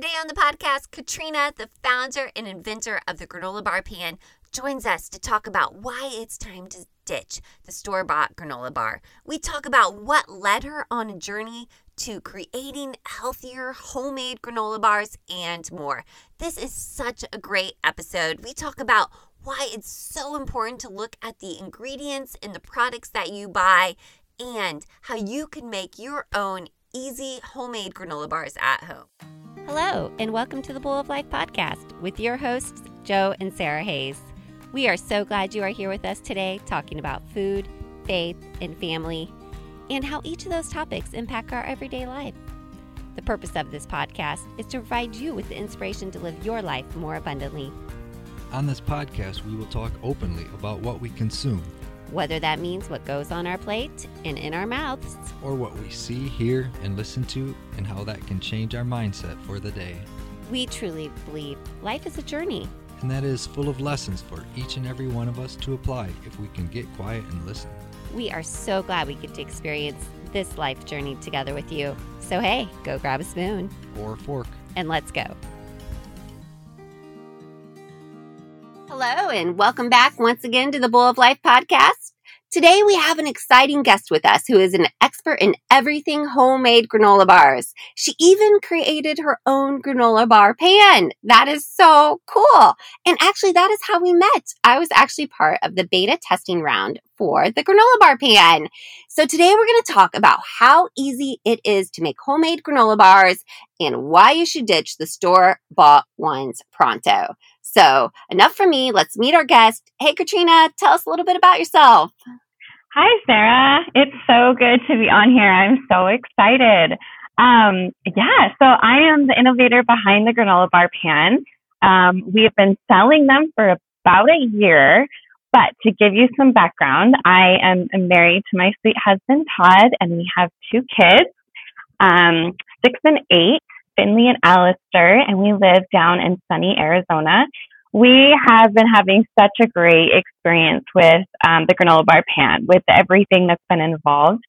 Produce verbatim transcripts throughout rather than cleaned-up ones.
Today on the podcast, Katrina, the founder and inventor of the Granola Bar Pan, joins us to talk about why it's time to ditch the store-bought granola bar. We talk about what led her on a journey to creating healthier homemade granola bars and more. This is such a great episode. We talk about why it's so important to look at the ingredients in the products that you buy and how you can make your own easy homemade granola bars at home. Hello, and welcome to the Bowl of Life podcast with your hosts, Joe and Sarah Hayes. We are so glad you are here with us today talking about food, faith, and family, and how each of those topics impact our everyday life. The purpose of this podcast is to provide you with the inspiration to live your life more abundantly. On this podcast, we will talk openly about what we consume, whether that means what goes on our plate and in our mouths, or what we see, hear, and listen to, and how that can change our mindset for the day. We truly believe life is a journey, and that is full of lessons for each and every one of us to apply if we can get quiet and listen. We are so glad we get to experience this life journey together with you. So hey, go grab a spoon. Or a fork. And let's go. Hello, and welcome back once again to the Bowl of Life podcast. Today we have an exciting guest with us who is an expert in everything homemade granola bars. She even created her own granola bar pan. That is so cool. And actually, that is how we met. I was actually part of the beta testing round for the granola bar pan. So today we're going to talk about how easy it is to make homemade granola bars and why you should ditch the store-bought ones pronto. So enough for me. Let's meet our guest. Hey, Katrina, tell us a little bit about yourself. Hi, Sarah. It's so good to be on here. I'm so excited. Um, yeah, so I am the innovator behind the Granola Bar Pan. Um, we have been selling them for about a year, but to give you some background, I am married to my sweet husband, Todd, and we have two kids, um, six and eight. Finley and Alistair, and we live down in sunny Arizona. We have been having such a great experience with um, the Granola Bar Pan, with everything that's been involved.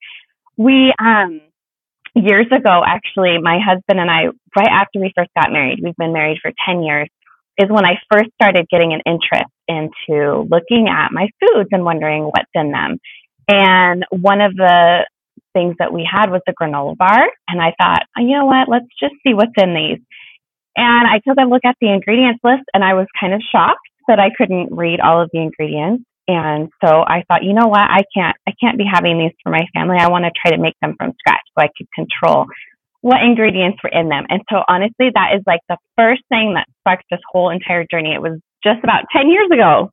We, um, years ago, actually, my husband and I, right after we first got married, we've been married for ten years, is when I first started getting an interest into looking at my foods and wondering what's in them. And one of the things that we had was the granola bar, and I thought, oh, you know what, let's just see what's in these. And I took a look at the ingredients list, and I was kind of shocked that I couldn't read all of the ingredients. And so I thought, you know what, I can't I can't be having these for my family. I want to try to make them from scratch so I could control what ingredients were in them. And so honestly, that is like the first thing that sparked this whole entire journey. It was just about ten years ago.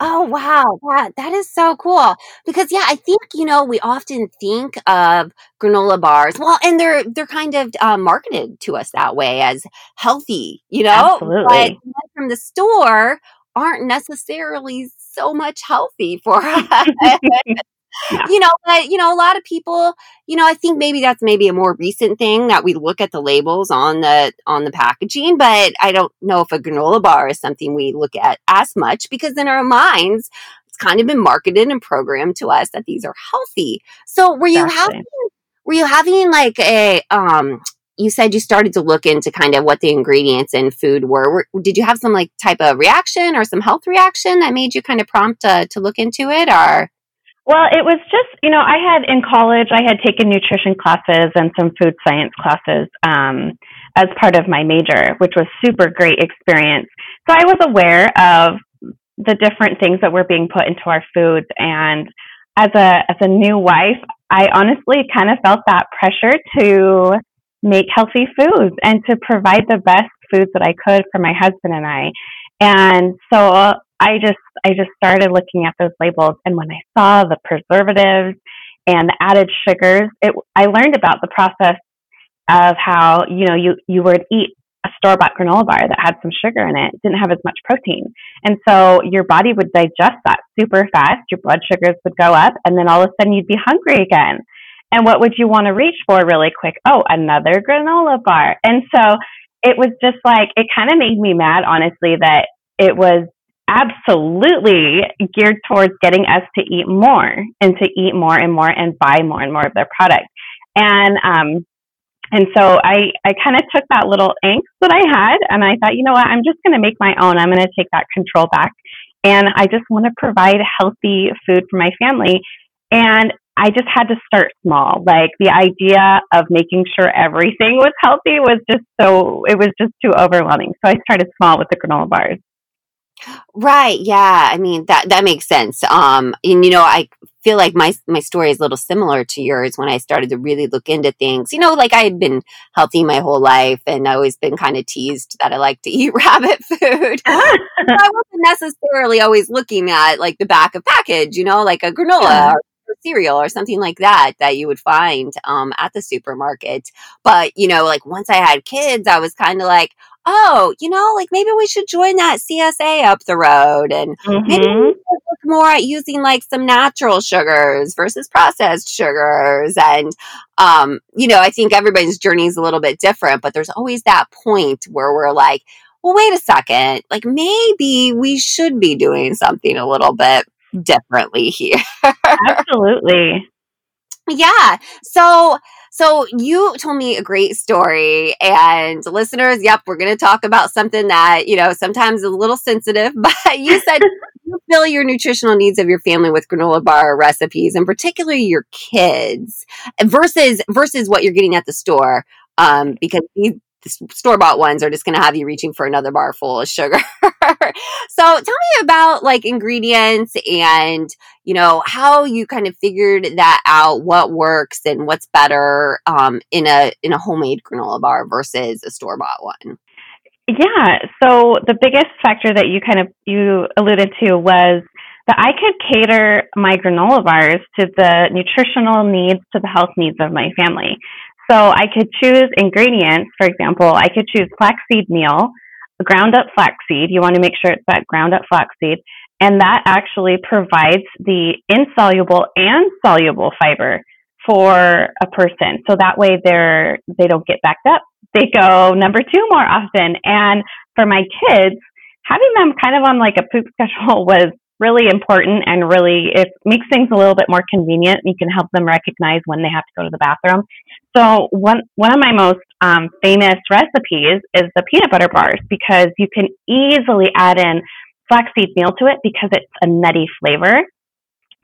Oh, wow. That, that is so cool. Because, yeah, I think, you know, we often think of granola bars. Well, and they're they're kind of uh, marketed to us that way as healthy, you know? Absolutely. But from the store aren't necessarily so much healthy for us. Yeah. You know, but, you know, a lot of people, you know, I think maybe that's maybe a more recent thing that we look at the labels on the, on the packaging, but I don't know if a granola bar is something we look at as much because in our minds, it's kind of been marketed and programmed to us that these are healthy. So were you Definitely. having, were you having like a, um, you said you started to look into kind of what the ingredients in food were. were did you have some like type of reaction or some health reaction that made you kind of prompt uh, to look into it or? Well, it was just, you know, I had in college, I had taken nutrition classes and some food science classes um, as part of my major, which was super great experience. So I was aware of the different things that were being put into our foods. And as a as a new wife, I honestly kind of felt that pressure to make healthy foods and to provide the best foods that I could for my husband and I. And so I just I just started looking at those labels, and when I saw the preservatives and the added sugars, it I learned about the process of how, you know, you, you would eat a store-bought granola bar that had some sugar in it, didn't have as much protein. And so your body would digest that super fast, your blood sugars would go up, and then all of a sudden you'd be hungry again. And what would you want to reach for really quick? Oh, another granola bar. And so it was just like, it kind of made me mad, honestly, that it was absolutely geared towards getting us to eat more and to eat more and more and buy more and more of their product. And um, And so I, I kind of took that little angst that I had and I thought, you know what, I'm just going to make my own. I'm going to take that control back. And I just want to provide healthy food for my family. And I just had to start small. Like the idea of making sure everything was healthy was just so, it was just too overwhelming. So I started small with the granola bars. Right. Yeah. I mean, that, that makes sense. Um, and you know, I feel like my, my story is a little similar to yours when I started to really look into things, you know, like I had been healthy my whole life and I always been kind of teased that I like to eat rabbit food. I wasn't necessarily always looking at like the back of package, you know, like a granola yeah. or cereal or something like that, that you would find, um, at the supermarket. But, you know, like once I had kids, I was kind of like, oh, you know, like maybe we should join that C S A up the road and mm-hmm. maybe we should look more at using like some natural sugars versus processed sugars. And, um, you know, I think everybody's journey is a little bit different, but there's always that point where we're like, well, wait a second, like maybe we should be doing something a little bit differently here. Absolutely. Yeah. So, so you told me a great story, and listeners, yep, we're going to talk about something that, you know, sometimes is a little sensitive, but you said you fill your nutritional needs of your family with granola bar recipes, and particularly your kids versus, versus what you're getting at the store. Um, because these store-bought ones are just going to have you reaching for another bar full of sugar. So tell me about like ingredients and, you know, how you kind of figured that out, what works and what's better um, in a in a homemade granola bar versus a store-bought one. Yeah. So the biggest factor that you kind of, you alluded to was that I could cater my granola bars to the nutritional needs, to the health needs of my family. So I could choose ingredients. For example, I could choose flaxseed meal, ground up flaxseed. You want to make sure it's that ground up flaxseed. And that actually provides the insoluble and soluble fiber for a person. So that way they're, they don't get backed up. They go number two more often. And for my kids, having them kind of on like a poop schedule was really important and really, it makes things a little bit more convenient. You can help them recognize when they have to go to the bathroom. So one one of my most um, famous recipes is the peanut butter bars, because you can easily add in flaxseed meal to it because it's a nutty flavor.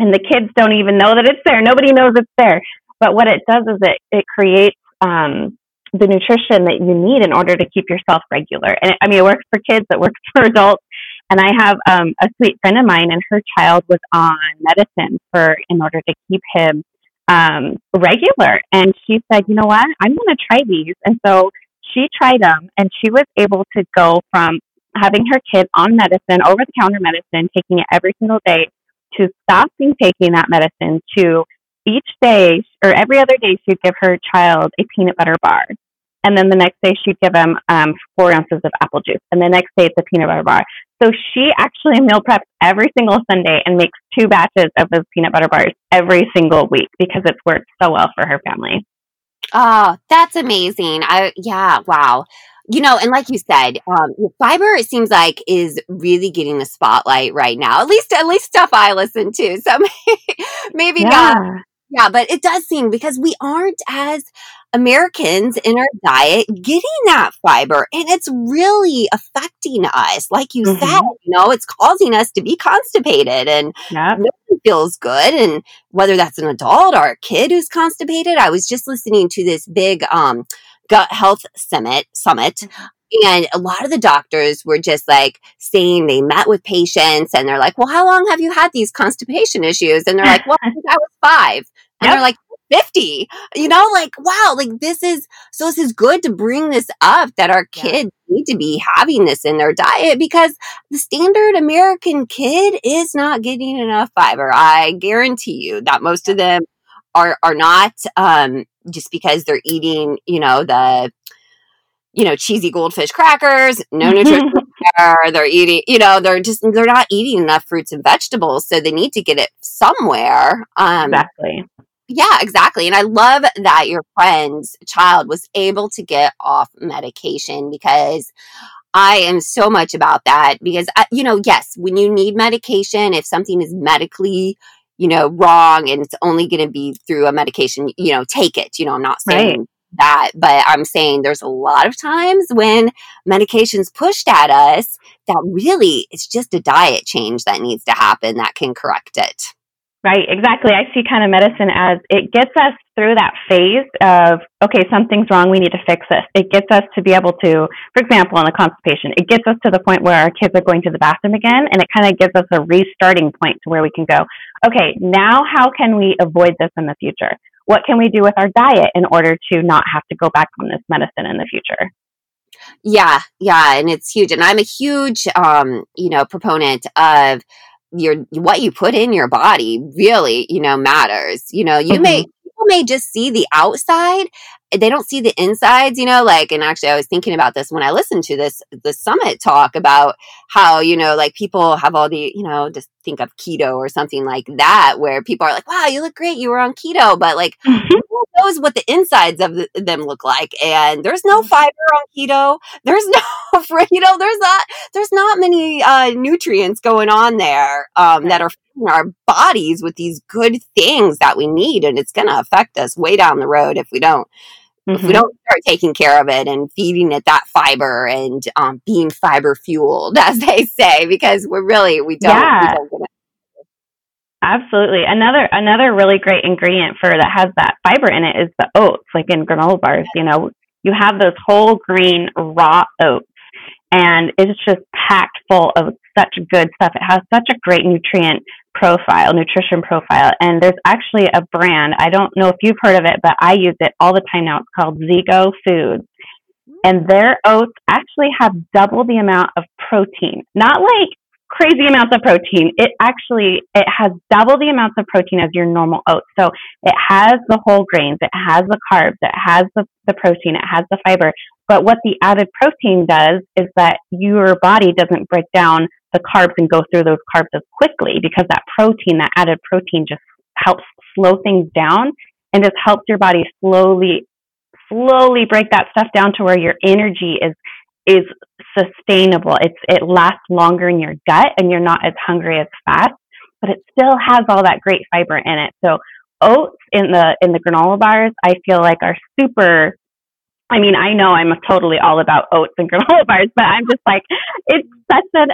And the kids don't even know that it's there. Nobody knows it's there. But what it does is it, it creates um, the nutrition that you need in order to keep yourself regular. And it, I mean, it works for kids, it works for adults. And I have um, a sweet friend of mine, and her child was on medicine for in order to keep him um, regular. And she said, you know what, I'm going to try these. And so she tried them, and she was able to go from having her kid on medicine, over-the-counter medicine, taking it every single day, to stopping taking that medicine, to each day or every other day she'd give her child a peanut butter bar. And then the next day she'd give him um, four ounces of apple juice. And the next day it's a peanut butter bar. So she actually meal preps every single Sunday and makes two batches of those peanut butter bars every single week because it's worked so well for her family. Oh, that's amazing. I yeah, wow. You know, and like you said, um, fiber, it seems like, is really getting the spotlight right now. At least, at least stuff I listen to. So maybe, maybe yeah. not. Yeah, but it does seem, because we aren't as Americans in our diet getting that fiber, and it's really affecting us. Like you mm-hmm. said, you know, it's causing us to be constipated, and yep. nobody feels good. And whether that's an adult or a kid who's constipated, I was just listening to this big um, gut health summit summit. Mm-hmm. And a lot of the doctors were just like saying they met with patients and they're like, well, how long have you had these constipation issues? And they're like, well, I think I was five. And yep. they're like, fifty, you know, like, wow, like this is, so this is good to bring this up, that our kids yeah. need to be having this in their diet, because the standard American kid is not getting enough fiber. I guarantee you that most yeah. of them are, are not, um, just because they're eating, you know, the, you know, cheesy goldfish crackers, no nutrition there. They're eating, you know, they're just, they're not eating enough fruits and vegetables. So they need to get it somewhere. Um, exactly. Yeah, exactly. And I love that your friend's child was able to get off medication, because I am so much about that, because, I, you know, yes, when you need medication, if something is medically, you know, wrong and it's only going to be through a medication, you know, take it, you know, I'm not saying. Right. that. But I'm saying there's a lot of times when medication's pushed at us that really it's just a diet change that needs to happen that can correct it. Right, exactly. I see kind of medicine as it gets us through that phase of, okay, something's wrong, we need to fix this. It gets us to be able to, for example, on the constipation, it gets us to the point where our kids are going to the bathroom again, and it kind of gives us a restarting point to where we can go, okay, now how can we avoid this in the future? What can we do with our diet in order to not have to go back on this medicine in the future? Yeah, yeah, and it's huge. And I'm a huge, um, you know, proponent of, your what you put in your body really, you know, matters. You know, you mm-hmm. may people may just see the outside. They don't see the insides, you know, like, and actually I was thinking about this when I listened to this, the summit talk about how, you know, like people have all the, you know, just think of keto or something like that, where people are like, wow, you look great. You were on keto, but like, mm-hmm. who knows what the insides of the, them look like? And there's no fiber on keto. There's no, you know, there's not, there's not many uh, nutrients going on there um, that are filling our bodies with these good things that we need. And it's going to affect us way down the road if we don't. If we don't start taking care of it and feeding it that fiber and um, being fiber fueled, as they say, because we're really, we don't. Yeah. We don't get it. Absolutely. Another, another really great ingredient for that has that fiber in it is the oats, like in granola bars, you know, you have those whole grain raw oats and it's just packed full of such good stuff. It has such a great nutrient profile, nutrition profile. And there's actually a brand, I don't know if you've heard of it, but I use it all the time now. It's called Zego Foods. And their oats actually have double the amount of protein. Not like crazy amounts of protein. It actually, it has double the amounts of protein as your normal oats. So it has the whole grains, it has the carbs, it has the, the protein, it has the fiber. But what the added protein does is that your body doesn't break down the carbs and go through those carbs as quickly because that protein, that added protein just helps slow things down and just helps your body slowly, slowly break that stuff down to where your energy is, is sustainable. It's, it lasts longer in your gut and you're not as hungry as fat, but it still has all that great fiber in it. So oats in the, in the granola bars, I feel like are super, I mean, I know I'm totally all about oats and granola bars, but I'm just like, it's such an,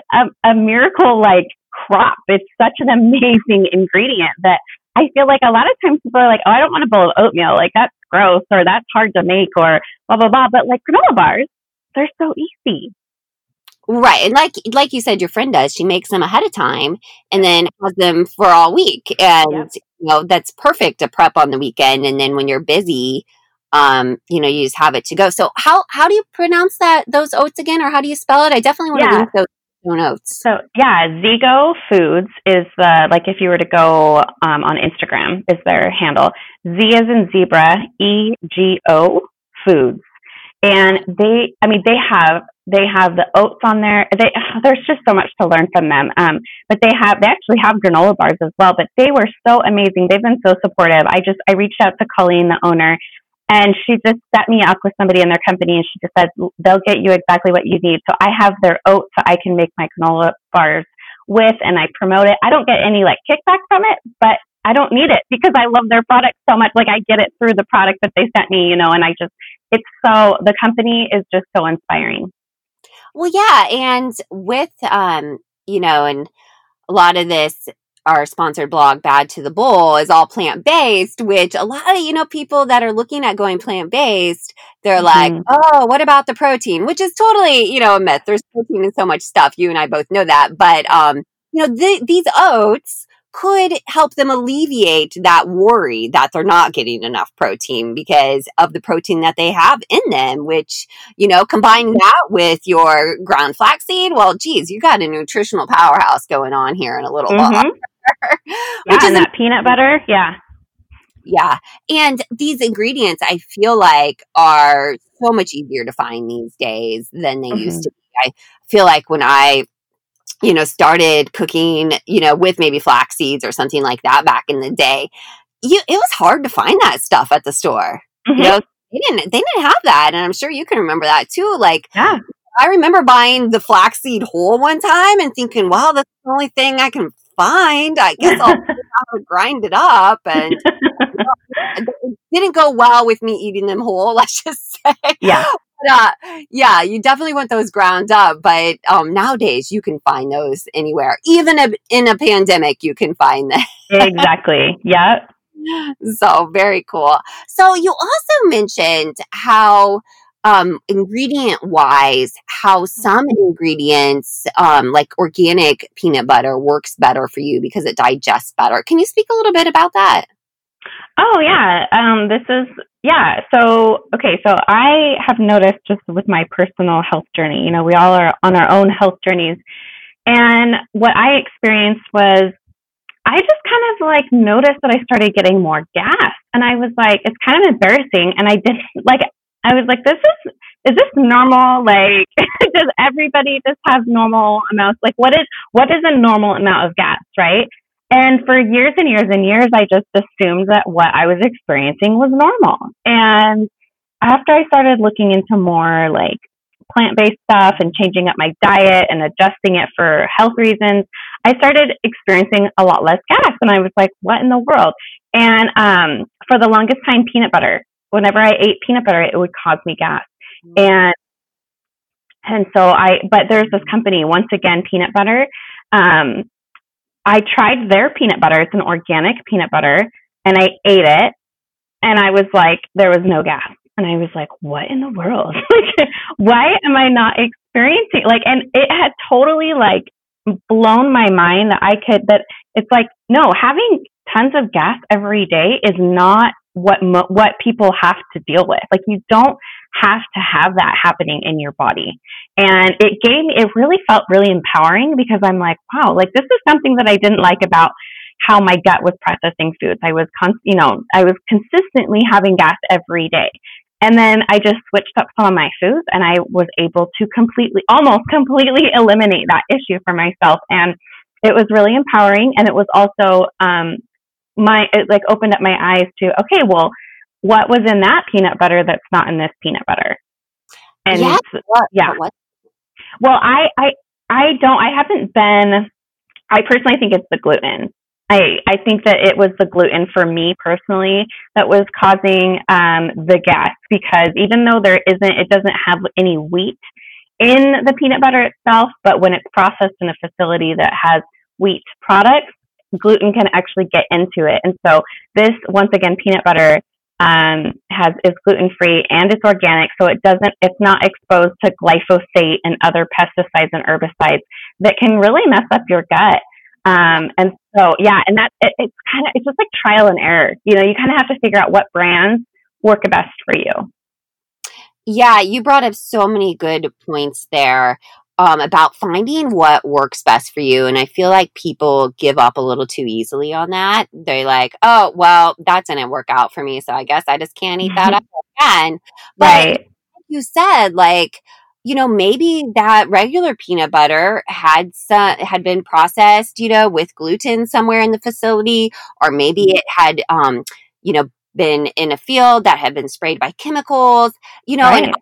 a, a miracle like crop. It's such an amazing ingredient that I feel like a lot of times people are like, oh, I don't want a bowl of oatmeal. Like that's gross or that's hard to make or blah, blah, blah. But like granola bars, they're so easy. Right. And like, like you said, your friend does, she makes them ahead of time and then has them for all week. And, yep. you know, that's perfect to prep on the weekend. And then when you're busy, Um, you know, you just have it to go. So how, how do you pronounce that, those oats again, or how do you spell it? I definitely want yeah. to link those oats. So yeah, Zego Foods is the, like if you were to go, um, on Instagram is their handle. Z as in zebra, E G O Foods. And they, I mean, they have, they have the oats on there. They, there's just so much to learn from them. Um, but they have, they actually have granola bars as well, but they were so amazing. They've been so supportive. I just, I reached out to Colleen, the owner, and she just set me up with somebody in their company and she just said, they'll get you exactly what you need. So I have their oats that I can make my granola bars with and I promote it. I don't get any like kickback from it, but I don't need it because I love their product so much. Like I get it through the product that they sent me, you know, and I just, it's so, the company is just so inspiring. Well, yeah. And with, um, you know, and a lot of this, our sponsored blog, Bad to the Bull, is all plant-based, which a lot of, you know, people that are looking at going plant-based, they're mm-hmm. like, oh, what about the protein? Which is totally, you know, a myth. There's protein in so much stuff. You and I both know that. But, um, you know, th- these oats could help them alleviate that worry that they're not getting enough protein because of the protein that they have in them, which, you know, combine that with your ground flaxseed. Well, geez, you got a nutritional powerhouse going on here in a little mm-hmm. while. yeah, and that peanut butter. Yeah. Yeah. And these ingredients, I feel like, are so much easier to find these days than they mm-hmm. used to be. I feel like when I, you know, started cooking, you know, with maybe flax seeds or something like that back in the day, you, it was hard to find that stuff at the store. Mm-hmm. You know, they didn't, they didn't have that. And I'm sure you can remember that too. Like, yeah. I remember buying the flaxseed whole one time and thinking, wow, that's the only thing I can find. I guess I'll grind it up. And you know, it didn't go well with me eating them whole, let's just say. Yeah. But, uh, yeah, you definitely want those ground up. But um, nowadays, you can find those anywhere. Even a, in a pandemic, you can find them. Exactly. Yeah. So very cool. So you also mentioned how um, ingredient wise, how some ingredients um, like organic peanut butter works better for you because it digests better. Can you speak a little bit about that? Oh, yeah. Um, this is, yeah. So, okay. So I have noticed just with my personal health journey, you know, we all are on our own health journeys. And what I experienced was I just kind of like noticed that I started getting more gas, and I was like, it's kind of embarrassing. And I didn't like, I was like, this is, is this normal? Like, does everybody just have normal amounts? Like what is, what is a normal amount of gas? Right. And for years and years and years, I just assumed that what I was experiencing was normal. And after I started looking into more like plant-based stuff and changing up my diet and adjusting it for health reasons, I started experiencing a lot less gas. And I was like, what in the world? And um, for the longest time, peanut butter, whenever I ate peanut butter, it would cause me gas. Mm-hmm. And, and so I, but there's this company, once again, peanut butter. Um, I tried their peanut butter. It's an organic peanut butter. And I ate it. And I was like, there was no gas. And I was like, what in the world? Like, why am I not experiencing like, and it had totally like blown my mind that I could, that it's like, no, having tons of gas every day is not what, mo- what people have to deal with. Like you don't have to have that happening in your body. And it gave me, it really felt really empowering because I'm like, wow, like this is something that I didn't like about how my gut was processing foods. I was, con- you know, I was consistently having gas every day. And then I just switched up some of my foods and I was able to completely, almost completely eliminate that issue for myself. And it was really empowering. And it was also, um, my, it like opened up my eyes to, okay, well, what was in that peanut butter that's not in this peanut butter? And yes. What? Yeah, what? Well, I, I, I don't, I haven't been, I personally think it's the gluten. I, I think that it was the gluten for me personally that was causing um, the gas, because even though there isn't, it doesn't have any wheat in the peanut butter itself, but when it's processed in a facility that has wheat products, gluten can actually get into it. And so this, once again, peanut butter um, has is gluten-free and it's organic, so it doesn't, it's not exposed to glyphosate and other pesticides and herbicides that can really mess up your gut. Um, and so, yeah, and that it, it's kind of, it's just like trial and error, you know, you kind of have to figure out what brands work best for you. Yeah. You brought up so many good points there, um, about finding what works best for you. And I feel like people give up a little too easily on that. They're like, oh, well, that didn't work out for me. So I guess I just can't eat that up again. But right. Like you said, like, you know, maybe that regular peanut butter had some, had been processed, you know, with gluten somewhere in the facility, or maybe it had, um, you know, been in a field that had been sprayed by chemicals, you know, right. And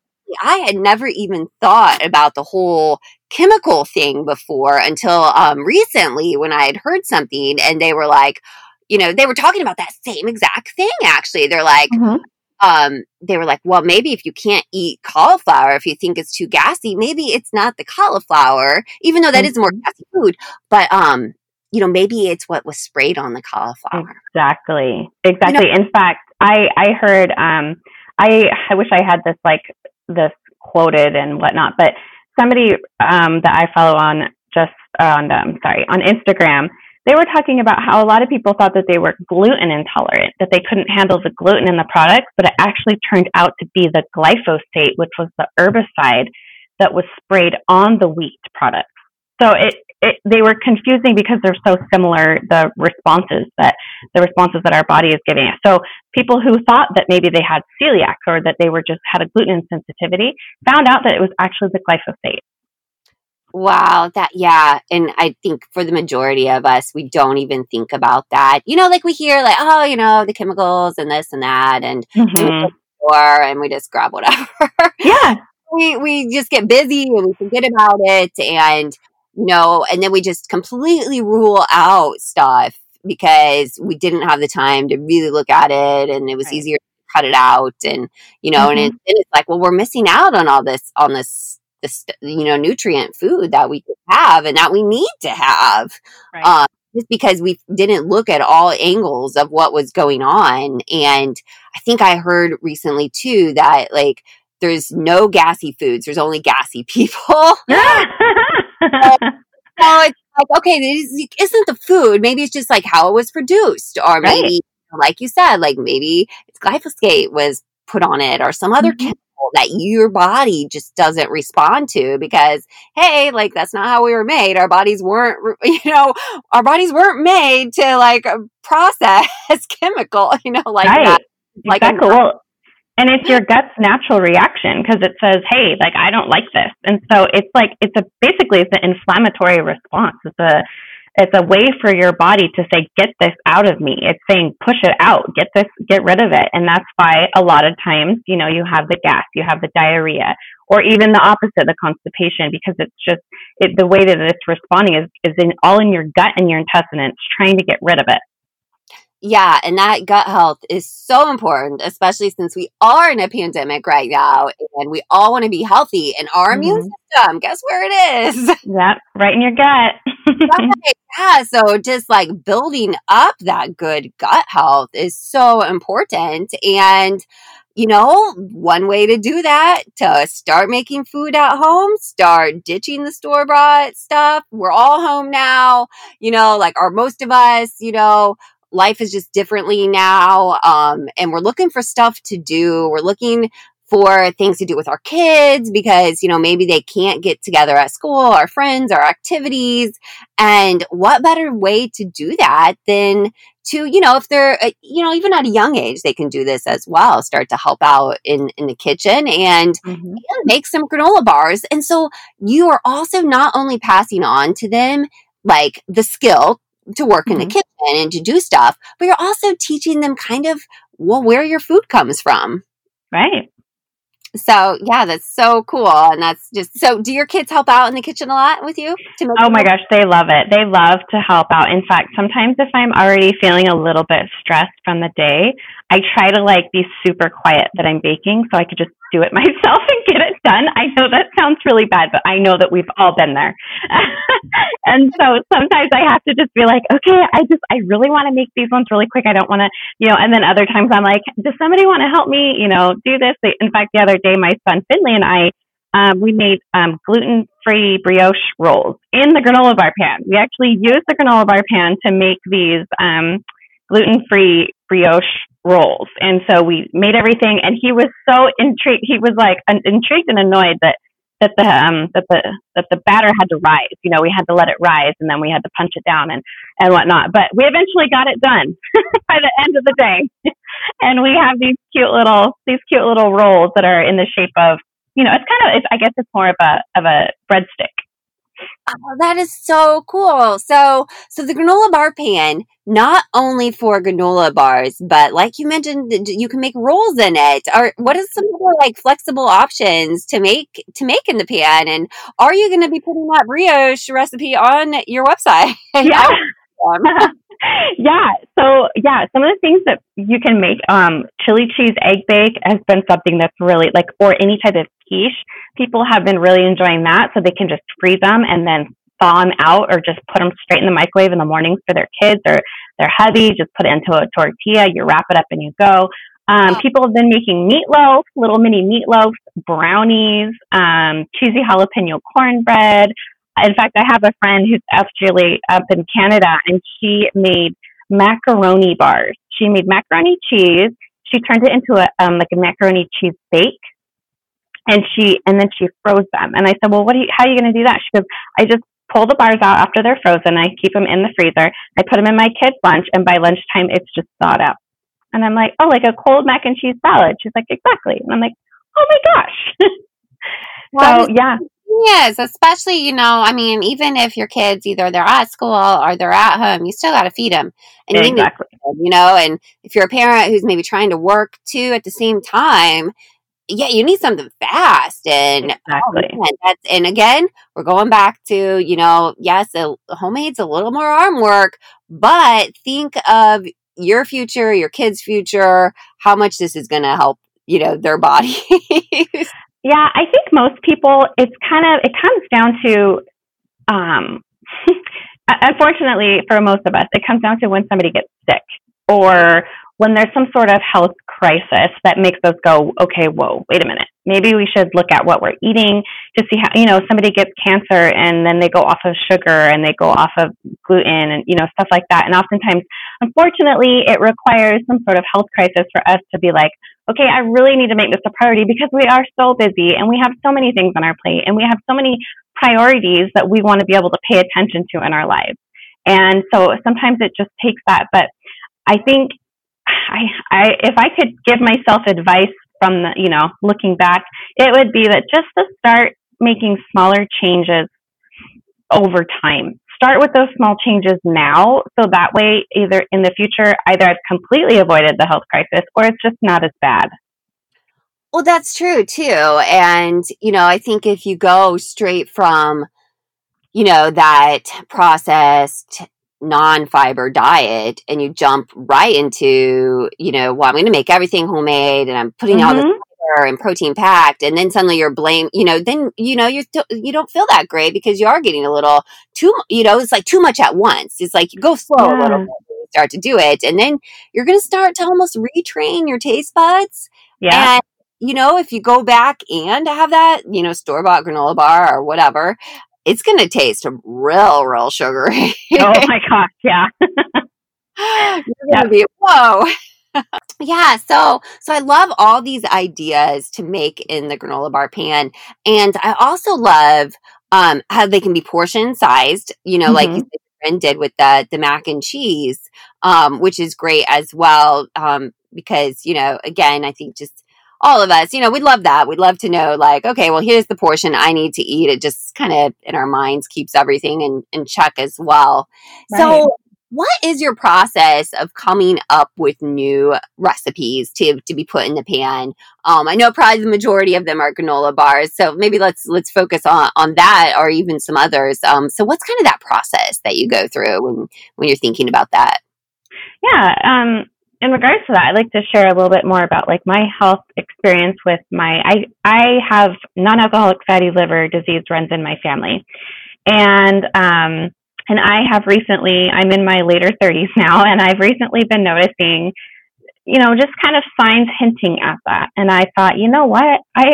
I had never even thought about the whole chemical thing before until um, recently when I had heard something and they were like, you know, they were talking about that same exact thing, actually. They're like, mm-hmm. Um, they were like, well, maybe if you can't eat cauliflower, if you think it's too gassy, maybe it's not the cauliflower, even though that mm-hmm. is more gassy food, but, um, you know, maybe it's what was sprayed on the cauliflower. Exactly. Exactly. You know, in fact, I, I heard, um, I, I wish I had this, like this quoted and whatnot, but somebody, um, that I follow on just on, um, sorry, on Instagram, they were talking about how a lot of people thought that they were gluten intolerant, that they couldn't handle the gluten in the products, but it actually turned out to be the glyphosate, which was the herbicide that was sprayed on the wheat products. So it, it they were confusing because they're so similar, the responses that the responses that our body is giving us. So people who thought that maybe they had celiac or that they were just had a gluten insensitivity found out that it was actually the glyphosate. Wow. That, yeah. And I think for the majority of us, we don't even think about that. You know, like we hear like, oh, you know, the chemicals and this and that and, mm-hmm. and we just grab whatever. Yeah. we we just get busy and we forget about it. And you know, and then we just completely rule out stuff because we didn't have the time to really look at it, and it was right. easier to cut it out. And, you know, mm-hmm. and, it, and it's like, well, we're missing out on all this, on this, this, you know, nutrient food that we could have and that we need to have. Right. Um, just because we didn't look at all angles of what was going on. And I think I heard recently too that like there's no gassy foods. There's only gassy people. Yeah. So it's like, okay, this isn't the food. Maybe it's just like how it was produced, or maybe, right. you know, like you said, like maybe glyphosate was put on it or some other mm-hmm. chemical that your body just doesn't respond to because, hey, like that's not how we were made. Our bodies weren't, you know, our bodies weren't made to like process chemical, you know, like right. that. Like exactly. Well, and it's your gut's natural reaction because it says, hey, like I don't like this. And so it's like, it's a, basically it's an inflammatory response. It's a, it's a way for your body to say, get this out of me. It's saying, push it out, get this, get rid of it. And that's why a lot of times, you know, you have the gas, you have the diarrhea, or even the opposite, the constipation, because it's just it, the way that it's responding is, is in all in your gut and your intestine, and it's trying to get rid of it. Yeah. And that gut health is so important, especially since we are in a pandemic right now and we all want to be healthy, and our mm-hmm. immune system, guess where it is? Yep. Right in your gut. Right. Yeah. So just like building up that good gut health is so important. And, you know, one way to do that, to start making food at home, start ditching the store-bought stuff. We're all home now, you know, like, or most of us, you know, life is just differently now. Um, and we're looking for stuff to do. We're looking for things to do with our kids because, you know, maybe they can't get together at school, our friends, our activities. And what better way to do that than to, you know, if they're, uh, you know, even at a young age, they can do this as well, start to help out in, in the kitchen and, mm-hmm. and make some granola bars. And so you are also not only passing on to them, like the skill to work mm-hmm. in the kitchen and to do stuff, but you're also teaching them kind of, well, where your food comes from. Right. So yeah, that's so cool. And that's just, so do your kids help out in the kitchen a lot with you? To make oh my gosh, they love it. They love to help out. In fact, sometimes if I'm already feeling a little bit stressed from the day, I try to like be super quiet that I'm baking so I could just do it myself and get it done. I know that sounds really bad, but I know that we've all been there. And so sometimes I have to just be like, okay, I just, I really want to make these ones really quick. I don't want to, you know, and then other times I'm like, does somebody want to help me, you know, do this? In fact, the other day, my son Finley and I, um, we made um, gluten-free brioche rolls in the granola bar pan. We actually used the granola bar pan to make these um, gluten-free brioche rolls. And so we made everything, and he was so intrigued. He was like un- intrigued and annoyed that that the um that the that the batter had to rise. You know, we had to let it rise, and then we had to punch it down and and whatnot. But we eventually got it done by the end of the day, and we have these cute little these cute little rolls that are in the shape of, you know, it's kind of it's, I guess it's more of a of a breadstick. Oh, that is so cool. So, so the granola bar pan, not only for granola bars, but like you mentioned, you can make rolls in it. Or what are some more like flexible options to make, to make in the pan? And are you going to be putting that brioche recipe on your website? Yeah. Yeah. So yeah, some of the things that you can make, um, chili cheese egg bake has been something that's really like, or any type of quiche. People have been really enjoying that. So they can just freeze them and then thaw them out, or just put them straight in the microwave in the mornings for their kids or their hubby. Just put it into a tortilla, you wrap it up and you go. Um, people have been making meatloaf, little mini meatloafs, brownies, um, cheesy jalapeno cornbread. In fact, I have a friend who's actually up in Canada, and she made macaroni bars. She made macaroni cheese. She turned it into a um, like a macaroni cheese bake, and she and then she froze them. And I said, "Well, what are you? How are you going to do that?" She goes, "I just pull the bars out after they're frozen. I keep them in the freezer. I put them in my kid's lunch, and by lunchtime, it's just thawed out." And I'm like, "Oh, like a cold mac and cheese salad." She's like, "Exactly." And I'm like, "Oh my gosh!" Well, so yeah. Yes, especially, you know, I mean, even if your kids, either they're at school or they're at home, you still got to feed them. And exactly. You know, and if you're a parent who's maybe trying to work too at the same time, yeah, you need something fast. And exactly. oh, man, that's, and again, we're going back to, you know, yes, a, homemade's a little more arm work, but think of your future, your kids' future, how much this is going to help, you know, their bodies. Yeah, I think most people, it's kind of, it comes down to, um, unfortunately for most of us, it comes down to when somebody gets sick or when there's some sort of health crisis that makes us go, okay, whoa, wait a minute. Maybe we should look at what we're eating to see how, you know, somebody gets cancer and then they go off of sugar and they go off of gluten and, you know, stuff like that. And oftentimes, unfortunately, it requires some sort of health crisis for us to be like, okay, I really need to make this a priority because we are so busy and we have so many things on our plate and we have so many priorities that we want to be able to pay attention to in our lives. And so sometimes it just takes that. But I think I, I if I could give myself advice from the, you know, looking back, it would be that just to start making smaller changes over time. Start with those small changes now. So that way, either in the future, either I've completely avoided the health crisis or it's just not as bad. Well, that's true too. And, you know, I think if you go straight from, you know, that processed non-fiber diet and you jump right into, you know, well, I'm going to make everything homemade and I'm putting mm-hmm. all this and protein packed, and then suddenly you're blamed, you know, then, you know, you're, th- you don't feel that great because you are getting a little too, you know, it's like too much at once. It's like you go slow yeah. a little bit when you start to do it. And then you're going to start to almost retrain your taste buds. Yeah. And, you know, if you go back and have that, you know, store-bought granola bar or whatever, it's going to taste real, real sugary. Oh my gosh. Yeah. You're going to yep. be, whoa. Yeah. So, so I love all these ideas to make in the granola bar pan. And I also love, um, how they can be portion sized, you know, mm-hmm. like you friend did with the, the mac and cheese, um, which is great as well. Um, because, you know, again, I think just all of us, you know, we'd love that. We'd love to know like, okay, well, here's the portion I need to eat. It just kind of in our minds keeps everything in, in check as well. Right. So, what is your process of coming up with new recipes to, to be put in the pan? Um, I know probably the majority of them are granola bars, so maybe let's let's focus on, on that or even some others. Um, so what's kind of that process that you go through when, when you're thinking about that? Yeah, um, in regards to that, I'd like to share a little bit more about like my health experience with my, I, I have non-alcoholic fatty liver disease runs in my family. And, um, And I have recently, I'm in my later thirties now, and I've recently been noticing, you know, just kind of signs hinting at that. And I thought, you know what, I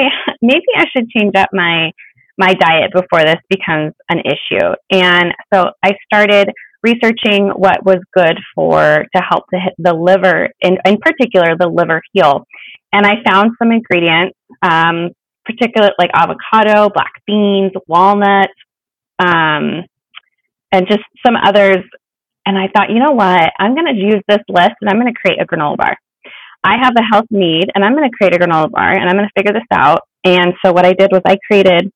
maybe I should change up my my diet before this becomes an issue. And so I started researching what was good for to help the, the liver, in, in particular, the liver heal. And I found some ingredients, um, particular like avocado, black beans, walnuts. Um, And just some others. And I thought, you know what? I'm going to use this list and I'm going to create a granola bar. I have a health need and I'm going to create a granola bar and I'm going to figure this out. And so what I did was I created,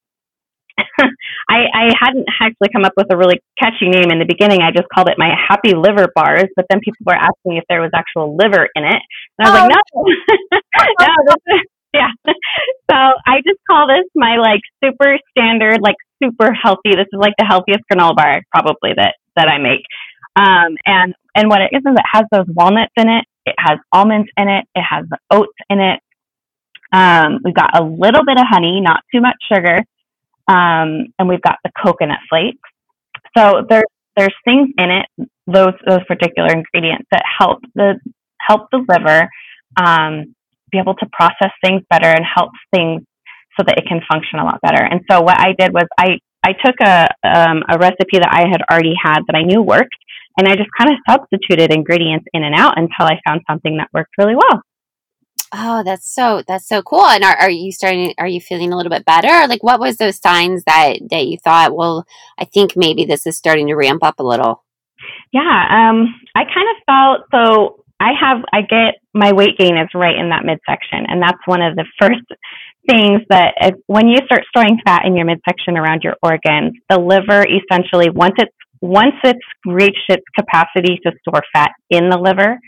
I, I hadn't actually come up with a really catchy name in the beginning. I just called it my happy liver bars, but then people were asking me if there was actual liver in it. And I was oh. like, no, no, this is, yeah. So I just call this my like super standard, like super healthy. This is like the healthiest granola bar probably that, that I make. Um, and, and what it is, is it has those walnuts in it. It has almonds in it. It has oats in it. Um, we've got a little bit of honey, not too much sugar. Um, and we've got the coconut flakes. So there's, there's things in it, those, those particular ingredients that help the, help the liver, um, be able to process things better and help things so that it can function a lot better. And so what I did was I, I took a, um, a recipe that I had already had that I knew worked, and I just kind of substituted ingredients in and out until I found something that worked really well. Oh, that's so, that's so cool. And are, are you starting, are you feeling a little bit better? Like what was those signs that, that you thought, well, I think maybe this is starting to ramp up a little? Yeah. Um, I kind of felt, so I have, I get my weight gain is right in that midsection. And that's one of the first things that if, when you start storing fat in your midsection around your organs, the liver essentially, once it's, once it's reached its capacity to store fat in the liver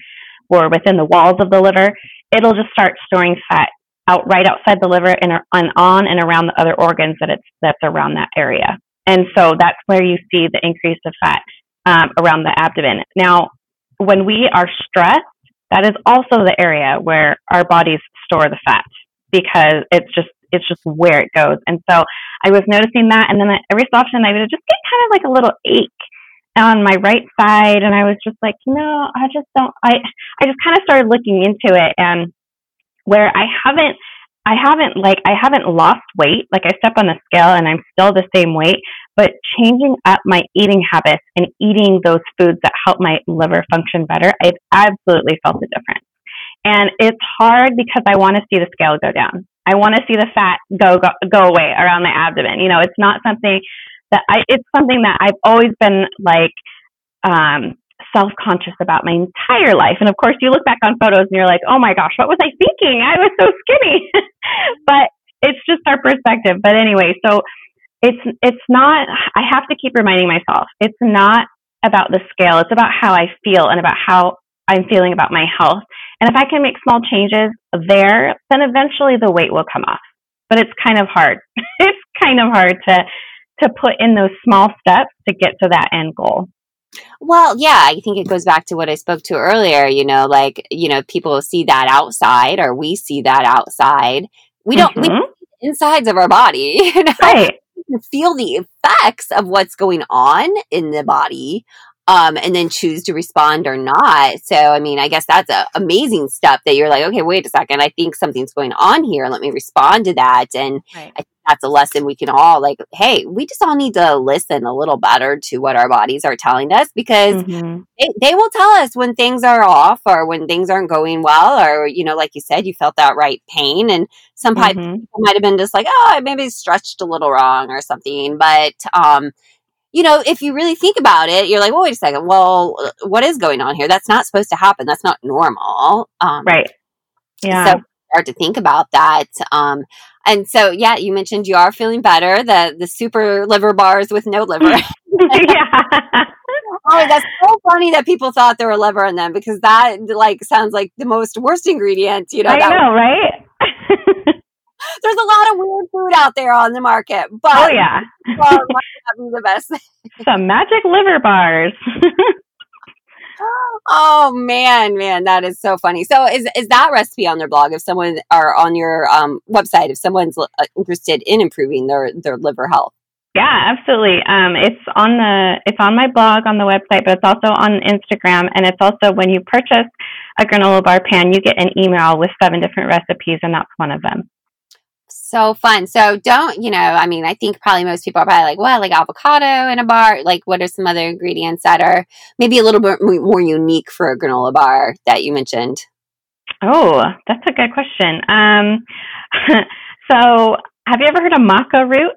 or within the walls of the liver, it'll just start storing fat out right outside the liver and on and around the other organs that it's that's around that area. And so that's where you see the increase of fat um, around the abdomen. Now, when we are stressed, that is also the area where our bodies store the fat because it's just it's just where it goes. And so I was noticing that, and then every so often I would just get kind of like a little ache on my right side, and I was just like, no, I just don't. I I just kind of started looking into it, and where I haven't, I haven't like I haven't lost weight. Like I step on a scale and I'm still the same weight, but changing up my eating habits and eating those foods that help my liver function better, I've absolutely felt the difference. And it's hard because I want to see the scale go down. I want to see the fat go, go go away around the abdomen. You know, it's not something that I, it's something that I've always been like um, self-conscious about my entire life. And of course, you look back on photos and you're like, oh my gosh, what was I thinking? I was so skinny. But it's just our perspective. But anyway, so it's it's not, I have to keep reminding myself, it's not about the scale. It's about how I feel and about how I'm feeling about my health. And if I can make small changes there, then eventually the weight will come off. But it's kind of hard. It's kind of hard to to put in those small steps to get to that end goal. Well, yeah, I think it goes back to what I spoke to earlier, you know, like, you know, people see that outside or we see that outside. We don't, mm-hmm. we don't see the insides of our body, you know? Right. You feel the effects of what's going on in the body. Um, and then choose to respond or not. So, I mean, I guess that's an amazing step that you're like, okay, wait a second. I think something's going on here. Let me respond to that. And right. I think that's a lesson we can all like, hey, we just all need to listen a little better to what our bodies are telling us because mm-hmm. they, they will tell us when things are off or when things aren't going well. Or, you know, like you said, you felt that right pain. And some mm-hmm. people might have been just like, oh, I maybe stretched a little wrong or something. But, um, you know, if you really think about it, you're like, well, wait a second. Well, what is going on here? That's not supposed to happen. That's not normal. Um, right. Yeah. So hard to think about that. Um, and so, yeah, you mentioned you are feeling better. The the super liver bars with no liver. Yeah. Oh, that's so funny that people thought there were liver in them because that like sounds like the most worst ingredient. You know, I that know, was- right? There's a lot of weird food out there on the market, but oh yeah, well, the best. Some magic liver bars. Oh man, man, that is so funny. So, is is that recipe on their blog? If someone or on your um, website, if someone's interested in improving their their liver health? Yeah, absolutely. Um, it's on the it's on my blog on the website, but it's also on Instagram, and it's also when you purchase a granola bar pan, you get an email with seven different recipes, and that's one of them. So fun. So don't, you know, I mean, I think probably most people are probably like, well, like avocado in a bar, like what are some other ingredients that are maybe a little bit more unique for a granola bar that you mentioned? Oh, that's a good question. Um, so have you ever heard of maca root?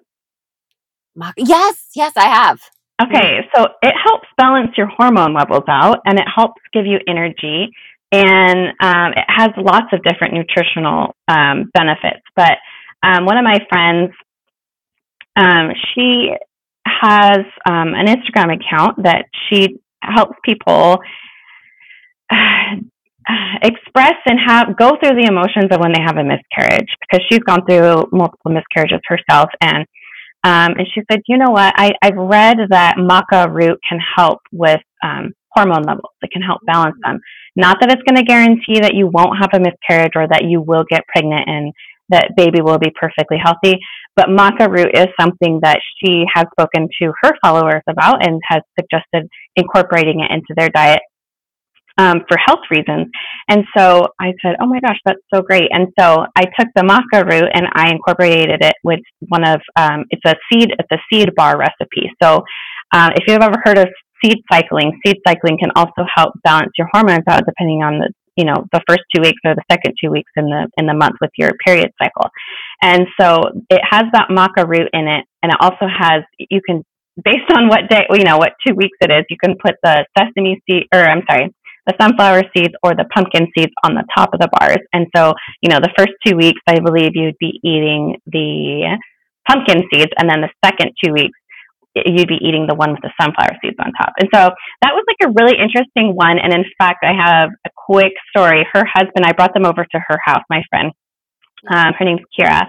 Maca? Yes. Yes, I have. Okay. Mm-hmm. So it helps balance your hormone levels out and it helps give you energy and um, it has lots of different nutritional um, benefits, but Um, one of my friends, um, she has um, an Instagram account that she helps people uh, express and have go through the emotions of when they have a miscarriage because she's gone through multiple miscarriages herself. And um, and she said, you know what? I, I've read that maca root can help with um, hormone levels. It can help balance them. Not that it's going to guarantee that you won't have a miscarriage or that you will get pregnant and that baby will be perfectly healthy. But maca root is something that she has spoken to her followers about and has suggested incorporating it into their diet um, for health reasons. And so I said, oh my gosh, that's so great. And so I took the maca root and I incorporated it with one of, um, it's a seed, it's a seed bar recipe. So um, if you've ever heard of seed cycling, seed cycling can also help balance your hormones out depending on the you know, the first two weeks or the second two weeks in the in the month with your period cycle. And so it has that maca root in it. And it also has, you can, based on what day, you know, what two weeks it is, you can put the sesame seed, or I'm sorry, the sunflower seeds or the pumpkin seeds on the top of the bars. And so, you know, the first two weeks, I believe you'd be eating the pumpkin seeds. And then the second two weeks, you'd be eating the one with the sunflower seeds on top. And so that was like a really interesting one. And in fact, I have a quick story. Her husband, I brought them over to her house, my friend, Um, her name's Kira.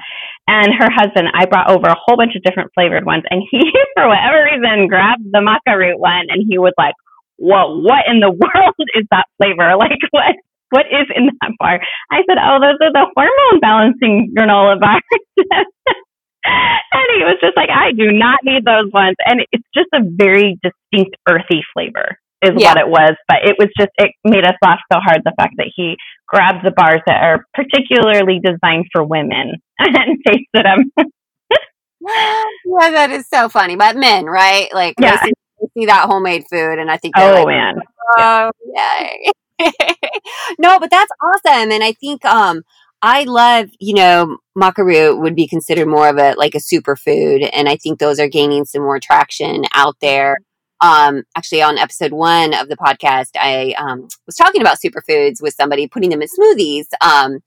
And her husband, I brought over a whole bunch of different flavored ones. And he, for whatever reason, grabbed the maca root one. And he was like, whoa, what in the world is that flavor? Like, what? What is in that bar? I said, oh, those are the hormone balancing granola bars. And he was just like, I do not need those ones. And it's just a very distinct earthy flavor is yeah. what it was. But it was just, it made us laugh so hard, the fact that he grabbed the bars that are particularly designed for women and tasted them. Yeah, that is so funny. But men, right? Like, yeah. they, see, they see that homemade food and I think they're oh, like, man. oh, yeah. yay. No, but that's awesome. And I think um I love, you know, maca root would be considered more of a like a superfood, and I think those are gaining some more traction out there. Um actually on episode one of the podcast, I um was talking about superfoods with somebody, putting them in smoothies. Um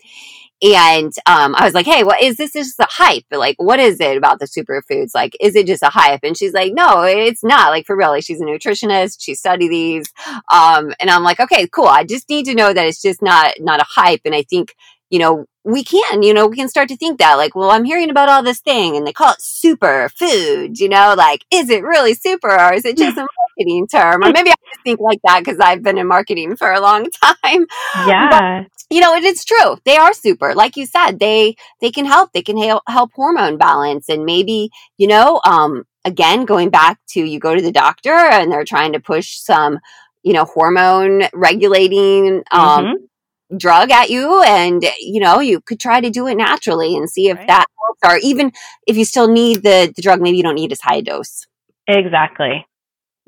and um I was like, hey, what is this? This is a hype. Like, what is it about the superfoods? Like, is it just a hype? And she's like, no, it's not. Like, for real, like, she's a nutritionist, she studied these. Um and I'm like, okay, cool. I just need to know that it's just not not a hype. And I think, you know, we can, you know, we can start to think that, like, well, I'm hearing about all this thing and they call it super food, you know, like, is it really super or is it just a marketing term? Or maybe I just think like that because I've been in marketing for a long time. Yeah. But, you know, it, it's true. They are super. Like you said, they, they can help. They can ha- help hormone balance. And maybe, you know, um, again, going back to you go to the doctor and they're trying to push some, you know, hormone regulating, um, mm-hmm. drug at you, and you know you could try to do it naturally and see if right. that helps, or even if you still need the, the drug, maybe you don't need as high a dose. Exactly.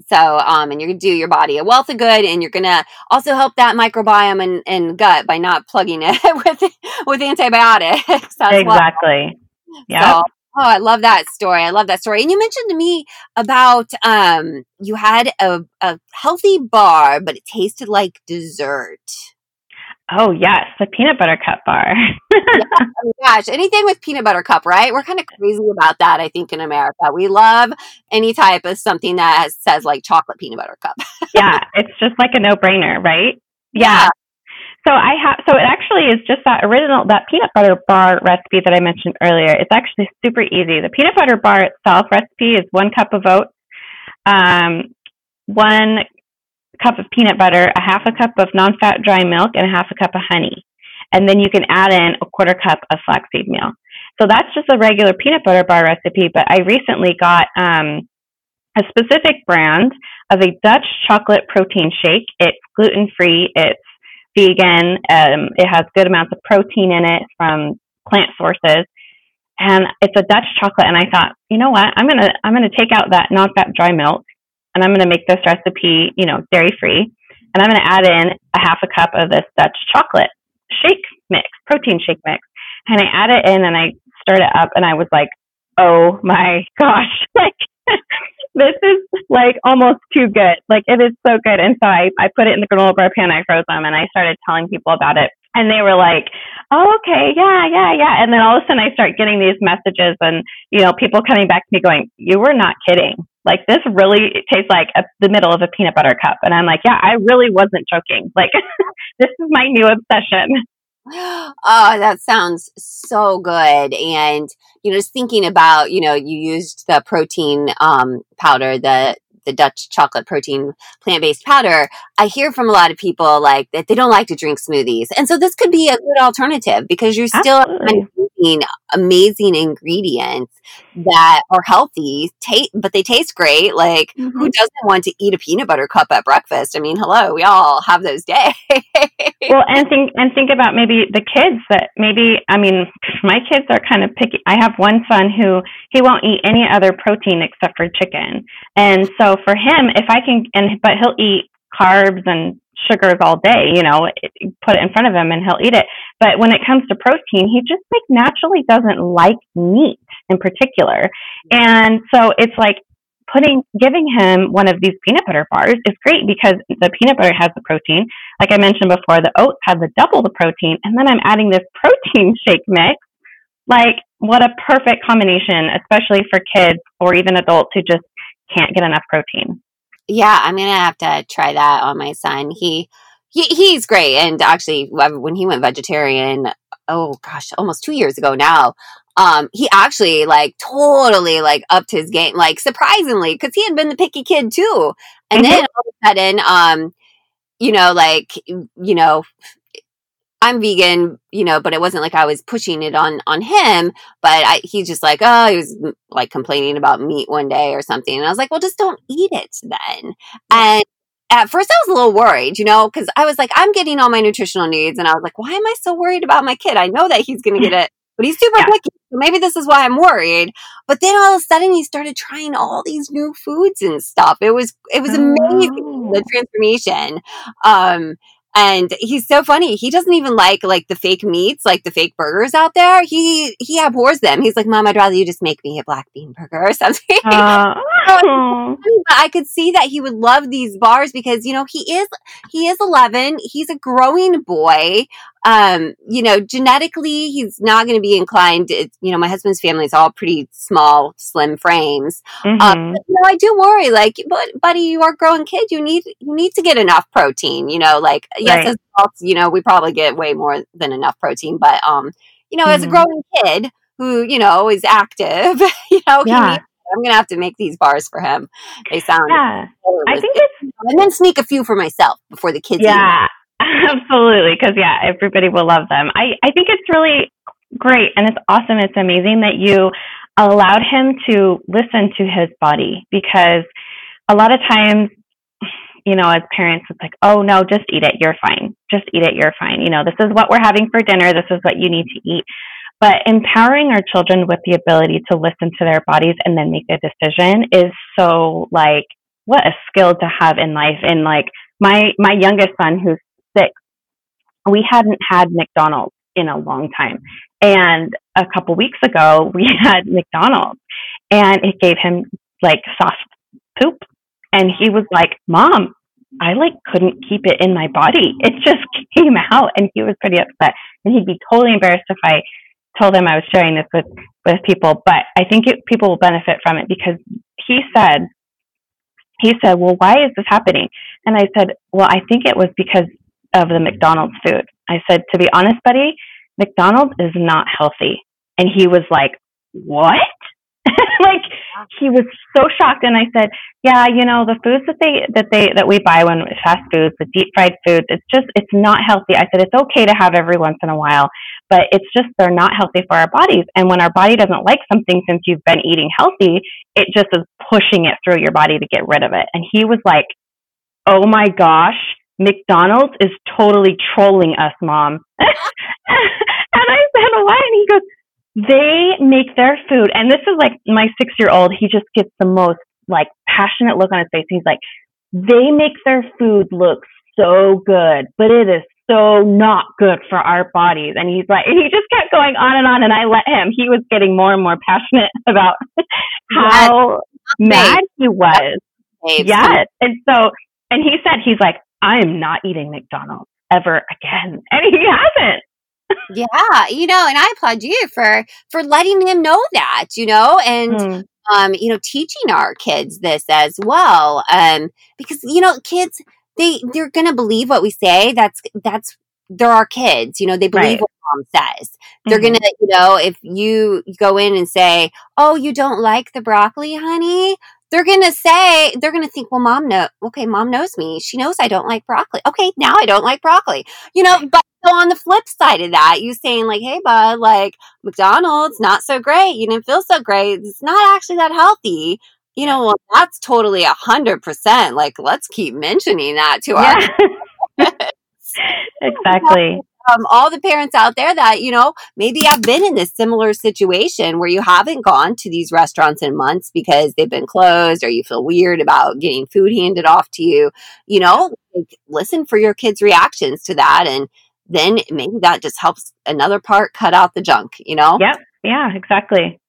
So um and you're gonna do your body a wealth of good, and you're gonna also help that microbiome and, and gut by not plugging it with with antibiotics. That's exactly well. Yeah so, oh I love that story I love that story and you mentioned to me about um you had a, a healthy bar, but it tasted like dessert. Oh, yes. The peanut butter cup bar. Yeah, oh my gosh. Anything with peanut butter cup, right? We're kind of crazy about that, I think, in America. We love any type of something that has, says like chocolate peanut butter cup. Yeah. It's just like a no-brainer, right? Yeah. yeah. So I have, so it actually is just that original, that peanut butter bar recipe that I mentioned earlier. It's actually super easy. The peanut butter bar itself recipe is one cup of oats, um, one cup of peanut butter, a half a cup of non-fat dry milk, and a half a cup of honey. And then you can add in a quarter cup of flaxseed meal. So that's just a regular peanut butter bar recipe, but I recently got um, a specific brand of a Dutch chocolate protein shake. It's gluten-free, it's vegan, um, it has good amounts of protein in it from plant sources. And it's a Dutch chocolate, and I thought, you know what, I'm gonna I'm gonna take out that non-fat dry milk, and I'm going to make this recipe, you know, dairy-free. And I'm going to add in a half a cup of this Dutch chocolate shake mix, protein shake mix. And I add it in and I stirred it up and I was like, oh my gosh, like this is like almost too good. Like it is so good. And so I, I put it in the granola bar pan, I froze them, and I started telling people about it. And they were like, oh, okay, yeah, yeah, yeah. And then all of a sudden I start getting these messages and, you know, people coming back to me going, you were not kidding. Like, this really it tastes like a, the middle of a peanut butter cup. And I'm like, yeah, I really wasn't joking. Like, this is my new obsession. Oh, that sounds so good. And, you know, just thinking about, you know, you used the protein um, powder, the the Dutch chocolate protein plant-based powder. I hear from a lot of people like that they don't like to drink smoothies. And so this could be a good alternative because you're still kind of using amazing ingredients that are healthy, ta- but they taste great. Like mm-hmm. who doesn't want to eat a peanut butter cup at breakfast? I mean, hello, we all have those days. Well, and think, and think about maybe the kids that maybe, I mean, my kids are kind of picky. I have one son who he won't eat any other protein except for chicken. And so for him, if I can, and but he'll eat carbs and sugars all day, you know, put it in front of him and he'll eat it. But when it comes to protein, he just like naturally doesn't like meat in particular. And so it's like putting, giving him one of these peanut butter bars is great because the peanut butter has the protein. Like I mentioned before, the oats have the double the protein. And then I'm adding this protein shake mix. Like what a perfect combination, especially for kids or even adults who just can't get enough protein. Yeah, I'm gonna have to try that on my son. He, he he's great, and actually, when he went vegetarian, oh gosh, almost two years ago now, um, he actually like totally like upped his game, like surprisingly, because he had been the picky kid too. And mm-hmm. then all of a sudden, um, you know, like, you know, I'm vegan, you know, but it wasn't like I was pushing it on, on him, but I, he's just like, oh, he was like complaining about meat one day or something. And I was like, well, just don't eat it then. And at first I was a little worried, you know, cause I was like, I'm getting all my nutritional needs. And I was like, why am I so worried about my kid? I know that he's going to get it, but he's super yeah. picky. So maybe this is why I'm worried. But then all of a sudden he started trying all these new foods and stuff. It was, it was amazing. Oh. The transformation. Um, And he's so funny. He doesn't even like, like the fake meats, like the fake burgers out there. He, he abhors them. He's like, Mom, I'd rather you just make me a black bean burger or something. Uh, so I could see that he would love these bars because, you know, he is, he is eleven. He's a growing boy. Um, you know, genetically, he's not going to be inclined. It's, you know, my husband's family is all pretty small, slim frames. Mm-hmm. Um, but, you know, I do worry, like, but buddy, you are a growing kid. You need, you need to get enough protein, you know, like, yes, right. as adults, you know, we probably get way more than enough protein, but, um, you know, mm-hmm. as a growing kid who, you know, is active, you know, yeah. he needs, I'm going to have to make these bars for him. They sound, yeah. I think it's, and then sneak a few for myself before the kids. Yeah. Eat. Absolutely. Because, yeah, everybody will love them. I, I think it's really great. And it's awesome. It's amazing that you allowed him to listen to his body, because a lot of times, you know, as parents, it's like, oh, no, just eat it. You're fine. Just eat it. You're fine. You know, this is what we're having for dinner. This is what you need to eat. But empowering our children with the ability to listen to their bodies and then make a decision is so, like, what a skill to have in life. And, like, my, my youngest son, who's six, we hadn't had McDonald's in a long time. And a couple weeks ago, we had McDonald's and it gave him like soft poop. And he was like, Mom, I like couldn't keep it in my body. It just came out. And he was pretty upset. And he'd be totally embarrassed if I told him I was sharing this with, with people. But I think it, people will benefit from it, because he said, he said, well, why is this happening? And I said, well, I think it was because of the McDonald's food. I said, to be honest, buddy, McDonald's is not healthy. And he was like, what? Like, he was so shocked. And I said, yeah, you know, the foods that they, that they, that we buy when fast foods, the deep fried foods, it's just, it's not healthy. I said, it's okay to have every once in a while, but it's just, they're not healthy for our bodies. And when our body doesn't like something, since you've been eating healthy, it just is pushing it through your body to get rid of it. And he was like, oh my gosh, McDonald's is totally trolling us, Mom. And I said, why? And he goes, they make their food. And this is like my six-year-old. He just gets the most like passionate look on his face. He's like, they make their food look so good, but it is so not good for our bodies. And he's like, and he just kept going on and on. And I let him. He was getting more and more passionate about how mad he was. Yes. And so, and he said, he's like, I am not eating McDonald's ever again. And he hasn't. Yeah. You know, and I applaud you for, for letting him know that, you know, and, mm. um, you know, teaching our kids this as well. Um, because, you know, kids, they, they're going to believe what we say. That's, that's, they're our kids, you know, they believe right. what Mom says. They're mm-hmm. going to, you know, if you go in and say, oh, you don't like the broccoli, honey, they're going to say, they're going to think, well, Mom, no, okay, Mom knows me. She knows I don't like broccoli. Okay, now I don't like broccoli. You know, but so on the flip side of that, you saying like, hey, bud, like McDonald's, not so great. You didn't feel so great. It's not actually that healthy. You know, well, that's totally a hundred percent. Like, let's keep mentioning that to yeah. our Exactly. Um, all the parents out there that, you know, maybe have been in this similar situation where you haven't gone to these restaurants in months because they've been closed, or you feel weird about getting food handed off to you, you know, like, listen for your kids' reactions to that. And then maybe that just helps another part cut out the junk, you know? Yep. Yeah, exactly.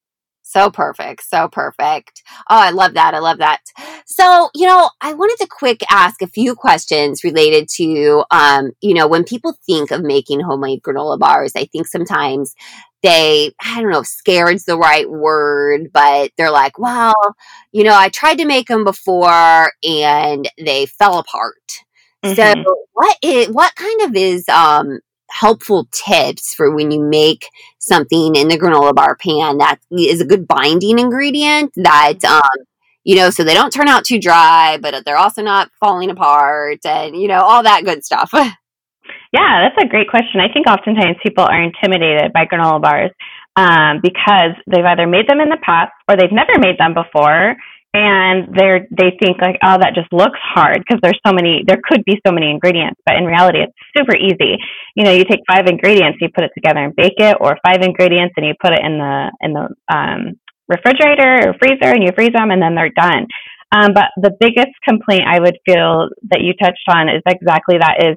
So perfect. So perfect. Oh, I love that. I love that. So, you know, I wanted to quick ask a few questions related to, um, you know, when people think of making homemade granola bars, I think sometimes they, I don't know if scared's the right word, but they're like, well, you know, I tried to make them before and they fell apart. Mm-hmm. So what is, what kind of is, um, helpful tips for when you make something in the granola bar pan that is a good binding ingredient that, um, you know, so they don't turn out too dry, but they're also not falling apart and, you know, all that good stuff. Yeah, that's a great question. I think oftentimes people are intimidated by granola bars um, because they've either made them in the past or they've never made them before. And they're, they think like, oh, that just looks hard because there's so many, there could be so many ingredients, but in reality, it's super easy. You know, you take five ingredients, you put it together and bake it, or five ingredients and you put it in the, in the, um, refrigerator or freezer and you freeze them and then they're done. Um, but the biggest complaint I would feel that you touched on is exactly that is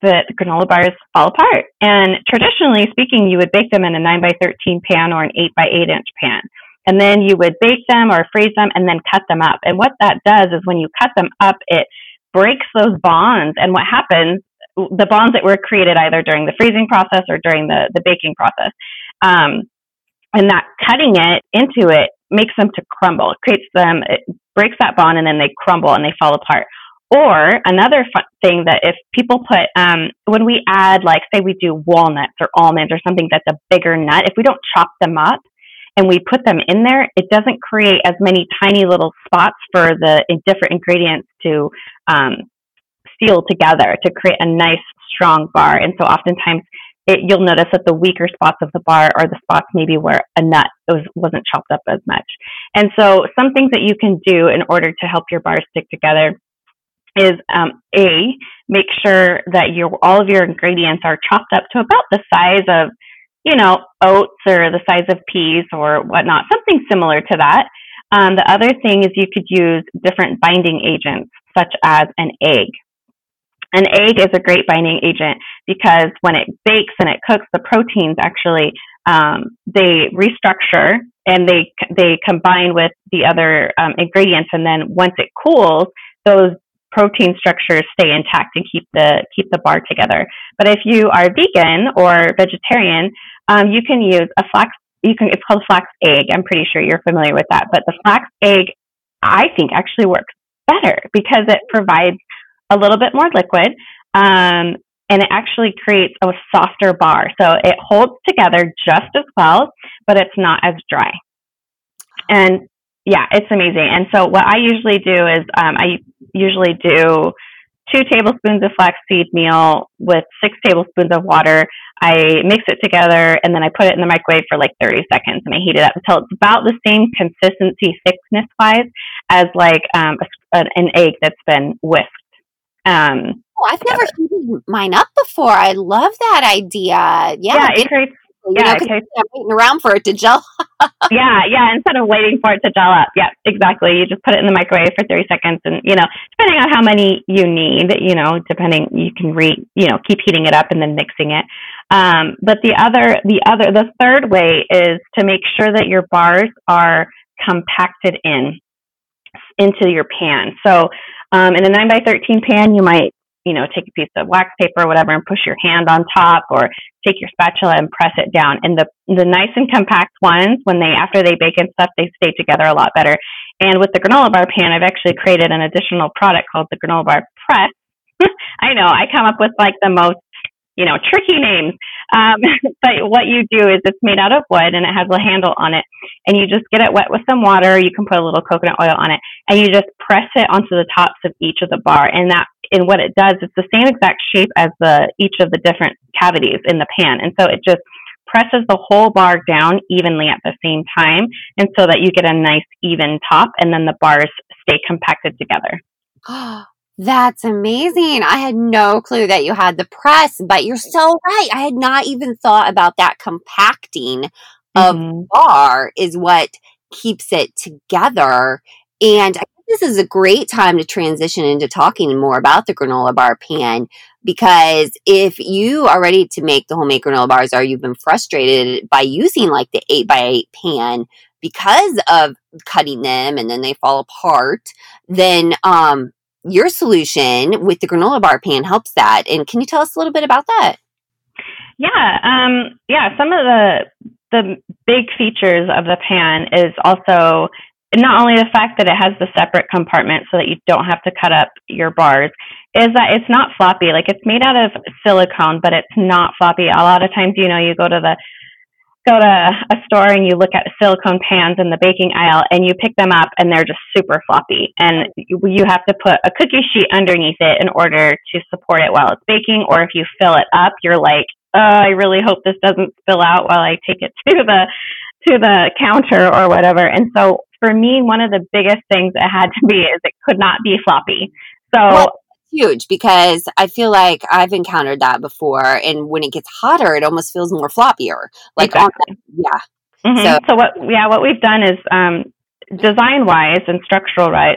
that granola bars fall apart. And traditionally speaking, you would bake them in a nine by thirteen pan or an eight by eight inch pan. And then you would bake them or freeze them and then cut them up. And what that does is when you cut them up, it breaks those bonds. And what happens, the bonds that were created either during the freezing process or during the, the baking process. Um, and that cutting it into it makes them to crumble. It creates them, it breaks that bond and then they crumble and they fall apart. Or another fun thing that if people put, um, when we add, like, say we do walnuts or almonds or something that's a bigger nut, if we don't chop them up, and we put them in there, it doesn't create as many tiny little spots for the different ingredients to um, seal together to create a nice, strong bar. And so oftentimes it, you'll notice that the weaker spots of the bar are the spots maybe where a nut was, wasn't chopped up as much. And so some things that you can do in order to help your bars stick together is um, A, make sure that your all of your ingredients are chopped up to about the size of, you know, oats or the size of peas or whatnot, something similar to that. Um, the other thing is you could use different binding agents, such as an egg. An egg is a great binding agent because when it bakes and it cooks, the proteins actually, um, they restructure and they they combine with the other um, ingredients. And then once it cools, those protein structures stay intact and keep the keep the bar together. But if you are vegan or vegetarian, um, you can use a flax. You can it's called flax egg. I'm pretty sure you're familiar with that. But the flax egg, I think, actually works better because it provides a little bit more liquid, um, and it actually creates a softer bar. So it holds together just as well, but it's not as dry. And yeah, it's amazing. And so what I usually do is um, I usually do two tablespoons of flaxseed meal with six tablespoons of water. I mix it together and then I put it in the microwave for like thirty seconds and I heat it up until it's about the same consistency thickness wise as like um, a, an egg that's been whisked. Um, oh, I've never heated mine up before. I love that idea. Yeah, yeah it creates You yeah, know, okay. I'm waiting around for it to gel. yeah, yeah. Instead of waiting for it to gel up, yeah, exactly. You just put it in the microwave for thirty seconds, and you know, depending on how many you need, you know, depending, you can re, you know, keep heating it up and then mixing it. Um, but the other, the other, the third way is to make sure that your bars are compacted in into your pan. So, um, in a nine by thirteen pan, you might, you know, take a piece of wax paper or whatever and push your hand on top or take your spatula and press it down. And the the nice and compact ones, when they, after they bake and stuff, they stay together a lot better. And with the granola bar pan, I've actually created an additional product called the granola bar press. I know, I come up with like the most, you know, tricky names. Um, but what you do is it's made out of wood and it has a handle on it. And you just get it wet with some water. You can put a little coconut oil on it. And you just press it onto the tops of each of the bar. And that And what it does, it's the same exact shape as the each of the different cavities in the pan. And so it just presses the whole bar down evenly at the same time. And so that you get a nice even top and then the bars stay compacted together. Oh, that's amazing. I had no clue that you had the press, but you're so right. I had not even thought about that compacting of mm-hmm. bar is what keeps it together. And I This is a great time to transition into talking more about the granola bar pan, because if you are ready to make the homemade granola bars or you've been frustrated by using like the eight by eight pan because of cutting them and then they fall apart, then um, your solution with the granola bar pan helps that. And can you tell us a little bit about that? Yeah. Um, yeah. Some of the the big features of the pan is also not only the fact that it has the separate compartment so that you don't have to cut up your bars, is that it's not floppy. Like, it's made out of silicone, but it's not floppy. A lot of times, you know, you go to the go to a store and you look at silicone pans in the baking aisle and you pick them up and they're just super floppy, and you, you have to put a cookie sheet underneath it in order to support it while it's baking. Or if you fill it up, you're like, oh, I really hope this doesn't spill out while I take it to the to the counter or whatever. And so for me, one of the biggest things it had to be is it could not be floppy. So well, huge, because I feel like I've encountered that before. And when it gets hotter, it almost feels more floppier. Like, exactly. on the, yeah. Mm-hmm. So, so what, yeah, what we've done is um, design wise and structural, right.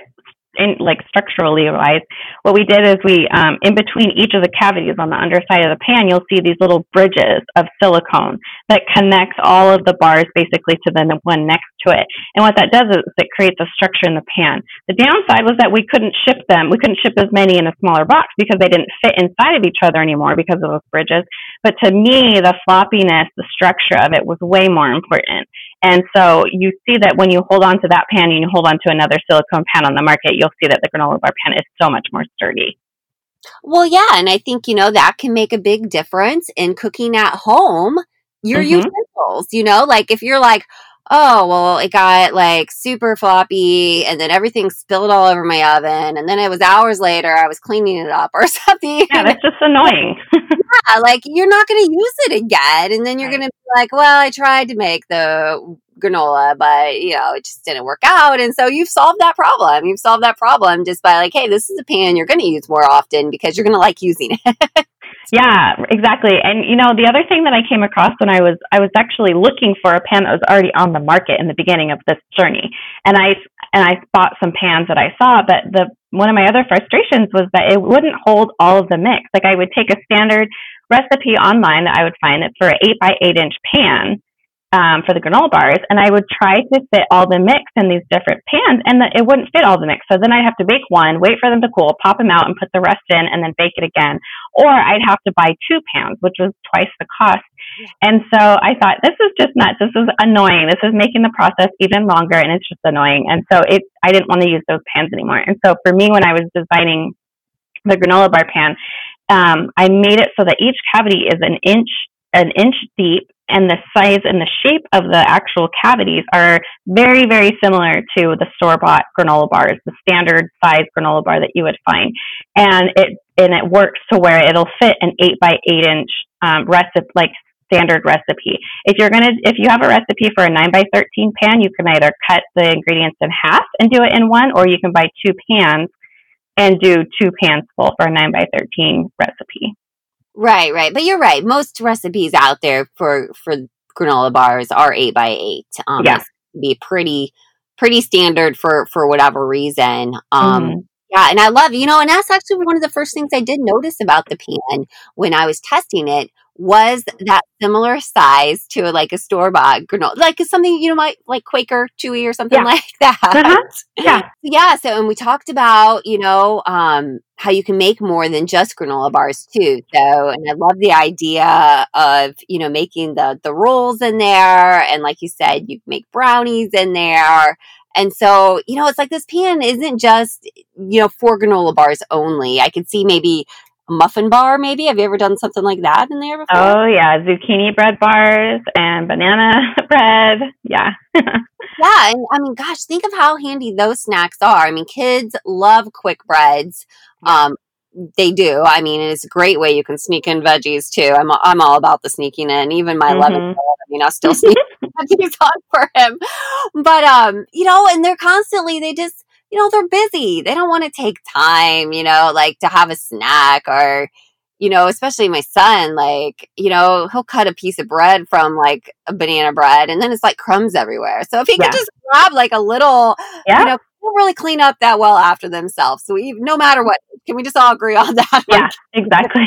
In, like structurally wise, what we did is we, um, in between each of the cavities on the underside of the pan, you'll see these little bridges of silicone that connects all of the bars basically to the one next to it. And what that does is it creates a structure in the pan. The downside was that we couldn't ship them. We couldn't ship as many in a smaller box because they didn't fit inside of each other anymore because of those bridges. But to me, the floppiness, the structure of it was way more important. And so you see that when you hold on to that pan and you hold on to another silicone pan on the market, you'll see that the granola bar pan is so much more sturdy. Well, yeah. And I think, you know, that can make a big difference in cooking at home, your mm-hmm. utensils, you know, like if you're like, oh, well, it got like super floppy and then everything spilled all over my oven. And then it was hours later, I was cleaning it up or something. Yeah, that's just annoying. Yeah, like you're not going to use it again. And then you're right. going to be like, well, I tried to make the granola, but you know, it just didn't work out. And so you've solved that problem. You've solved that problem just by like, hey, this is a pan you're going to use more often because you're going to like using it. Yeah, exactly. And, you know, the other thing that I came across when I was, I was actually looking for a pan that was already on the market in the beginning of this journey. And I, and I bought some pans that I saw, but the, one of my other frustrations was that it wouldn't hold all of the mix. Like I would take a standard recipe online that I would find it for an eight by eight inch pan Um, for the granola bars, and I would try to fit all the mix in these different pans, and the, it wouldn't fit all the mix. So then I'd have to bake one, wait for them to cool, pop them out and put the rest in, and then bake it again. Or I'd have to buy two pans, which was twice the cost. And so I thought, this is just nuts. This is annoying. This is making the process even longer, and it's just annoying. And so it, I didn't want to use those pans anymore. And so for me, when I was designing the granola bar pan, um, I made it so that each cavity is an inch, an inch deep, and the size and the shape of the actual cavities are very, very similar to the store-bought granola bars, the standard size granola bar that you would find. And it and it works to where it'll fit an eight by eight inch um, recipe, like standard recipe. If you're gonna, if you have a recipe for a nine by thirteen pan, you can either cut the ingredients in half and do it in one, or you can buy two pans and do two pans full for a nine by thirteen recipe. Right, right. But you're right. Most recipes out there for, for granola bars are eight by eight. Um, yeah. Be pretty, pretty standard for, for whatever reason. Um, mm-hmm. Yeah. And I love, you know, and that's actually one of the first things I did notice about the pan when I was testing it was that similar size to like a store-bought granola, like something, you know, my, like Quaker Chewy or something yeah. like that. Uh-huh. Yeah. Yeah. So, and we talked about, you know, um, how you can make more than just granola bars too. So, and I love the idea of, you know, making the, the rolls in there. And like you said, you can make brownies in there. And so, you know, it's like this pan isn't just, you know, for granola bars only. I could see maybe muffin bar, maybe. Have you ever done something like that in there before? Oh, yeah. Zucchini bread bars and banana bread. Yeah. Yeah. And I mean, gosh, think of how handy those snacks are. I mean, kids love quick breads. Um, they do. I mean, it's a great way you can sneak in veggies too. I'm I'm all about the sneaking in. Even my eleven year old, I mean, I'll still sneak veggies on for him. But, um, you know, and they're constantly, they just, you know, they're busy. They don't want to take time, you know, like to have a snack or, you know, especially my son, like, you know, he'll cut a piece of bread from like a banana bread and then it's like crumbs everywhere. So if he yeah. could just grab like a little, yeah. you know, they'll really clean up that well after themselves. So we, no matter what, can we just all agree on that? Yeah, exactly.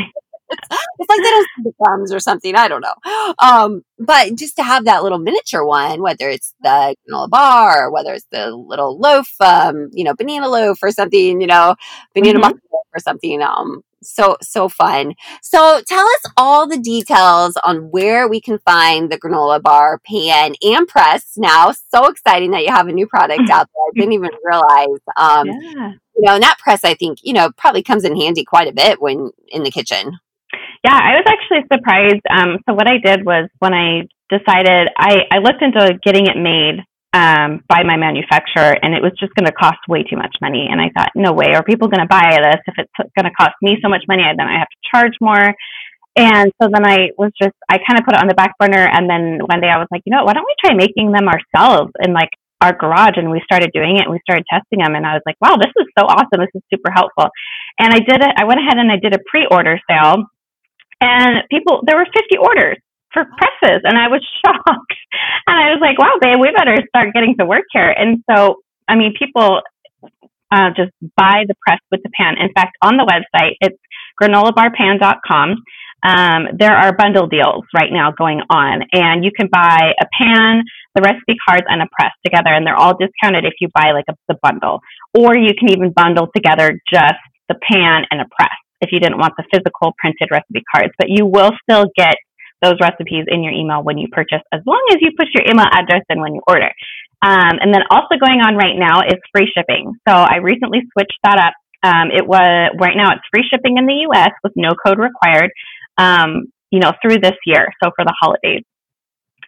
It's, it's like they don't see the crumbs or something. I don't know. Um, but just to have that little miniature one, whether it's the granola bar or whether it's the little loaf, um, you know, banana loaf or something, you know, banana mm-hmm. muffin or something. Um, So, so fun. So tell us all the details on where we can find the granola bar pan and press now. So exciting that you have a new product out there. I didn't even realize, um, yeah. you know, and that press, I think, you know, probably comes in handy quite a bit when in the kitchen. Yeah, I was actually surprised. Um, so what I did was when I decided, I, I looked into getting it made um, by my manufacturer, and it was just going to cost way too much money. And I thought, no way, are people going to buy this? If it's going to cost me so much money, then I have to charge more. And so then I was just, I kind of put it on the back burner. And then one day I was like, you know, why don't we try making them ourselves in like our garage? And we started doing it and we started testing them. And I was like, wow, this is so awesome. This is super helpful. And I did it. I went ahead and I did a pre-order sale, and people, there were fifty orders for presses. And I was shocked. And I was like, wow, babe, we better start getting to work here. And so, I mean, people uh, just buy the press with the pan. In fact, on the website, it's granola bar pan dot com. Um, there are bundle deals right now going on, and you can buy a pan, the recipe cards, and a press together. And they're all discounted if you buy like a, the bundle, or you can even bundle together just the pan and a press if you didn't want the physical printed recipe cards. But you will still get those recipes in your email when you purchase, as long as you put your email address in when you order. Um, and then also going on right now is free shipping. So I recently switched that up. Um, it was right now it's free shipping in the U S with no code required, um, you know, through this year. So for the holidays.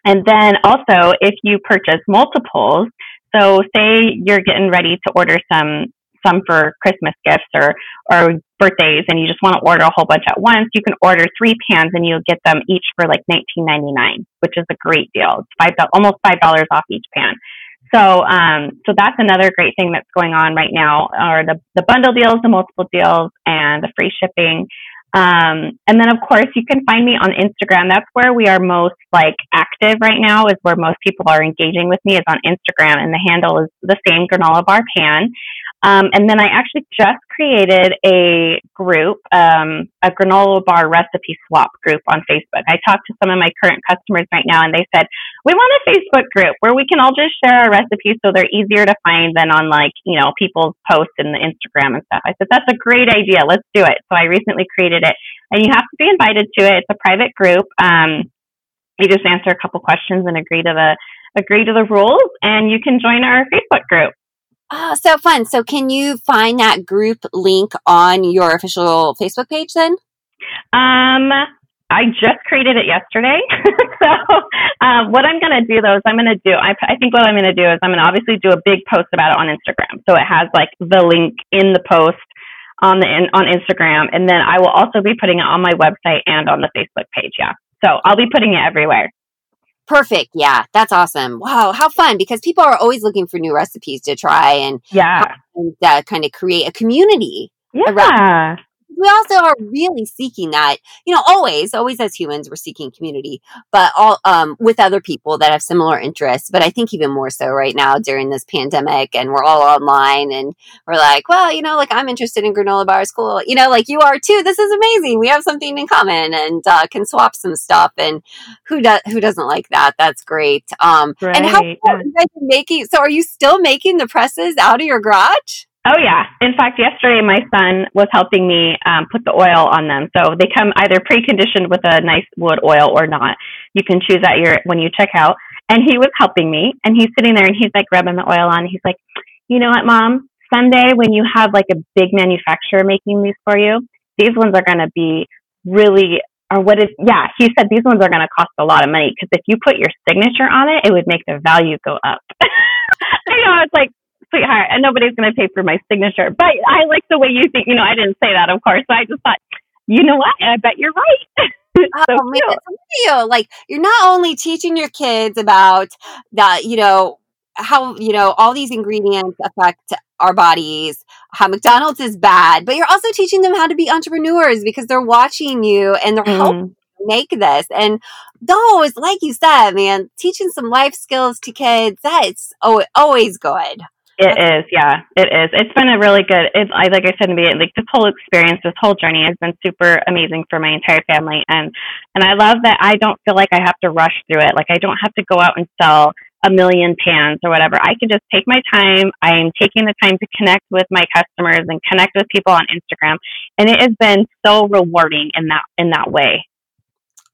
And then also if you purchase multiples, so say you're getting ready to order some, some for Christmas gifts or, or birthdays, and you just want to order a whole bunch at once, you can order three pans and you'll get them each for like nineteen ninety-nine, which is a great deal. It's five, almost five dollars off each pan. So, um, so that's another great thing that's going on right now, are the, the bundle deals, the multiple deals, and the free shipping. Um, and then of course you can find me on Instagram. That's where we are most like active right now, is where most people are engaging with me, is on Instagram, and the handle is the same, Granola Bar Pan. Um, and then I actually just created a group, um, a granola bar recipe swap group on Facebook. I talked to some of my current customers right now, and they said, we want a Facebook group where we can all just share our recipes so they're easier to find than on like, you know, people's posts in the Instagram and stuff. I said, that's a great idea. Let's do it. So I recently created it, and you have to be invited to it. It's a private group. Um, you just answer a couple questions and agree to the, agree to the rules, and you can join our Facebook group. Oh, so fun. So can you find that group link on your official Facebook page then? Um, I just created it yesterday. so uh, what I'm going to do though is I'm going to do, I, I think what I'm going to do is I'm going to obviously do a big post about it on Instagram. So it has like the link in the post on the in, on Instagram. And then I will also be putting it on my website and on the Facebook page. Yeah. So I'll be putting it everywhere. Perfect. Yeah. That's awesome. Wow. How fun. Because people are always looking for new recipes to try, and yeah, and, uh, kind of create a community. Yeah. Around. We also are really seeking that, you know, always, always as humans, we're seeking community, but all um, with other people that have similar interests. But I think even more so right now during this pandemic, and we're all online, and we're like, well, you know, like I'm interested in granola bars. Cool. You know, like you are too. This is amazing. We have something in common, and uh, can swap some stuff. And who does, who doesn't like that? That's great. Um, right. And how yeah. are you guys making, so are you still making the presses out of your garage? Oh yeah. In fact, yesterday my son was helping me um, put the oil on them. So they come either preconditioned with a nice wood oil or not. You can choose that your when you check out. And he was helping me, and he's sitting there, and he's like rubbing the oil on. He's like, you know what, Mom? Someday when you have like a big manufacturer making these for you, these ones are going to be really, or what is, yeah, he said these ones are going to cost a lot of money, because if you put your signature on it, it would make the value go up. I know. I was like, sweetheart, and nobody's going to pay for my signature. But I like the way you think, you know, I didn't say that, of course. So I just thought, you know what? I bet you're right. Oh, so man, you. Like, you're not only teaching your kids about that, you know, how, you know, all these ingredients affect our bodies, how McDonald's is bad, but you're also teaching them how to be entrepreneurs, because they're watching you and they're mm. helping make this. And those, like you said, man, teaching some life skills to kids, that's always good. It is. Yeah, it is. It's been a really good, it, I, like I said, like this whole experience, this whole journey has been super amazing for my entire family. And, and I love that I don't feel like I have to rush through it. Like I don't have to go out and sell a million pans or whatever. I can just take my time. I am taking the time to connect with my customers and connect with people on Instagram. And it has been so rewarding in that, in that way.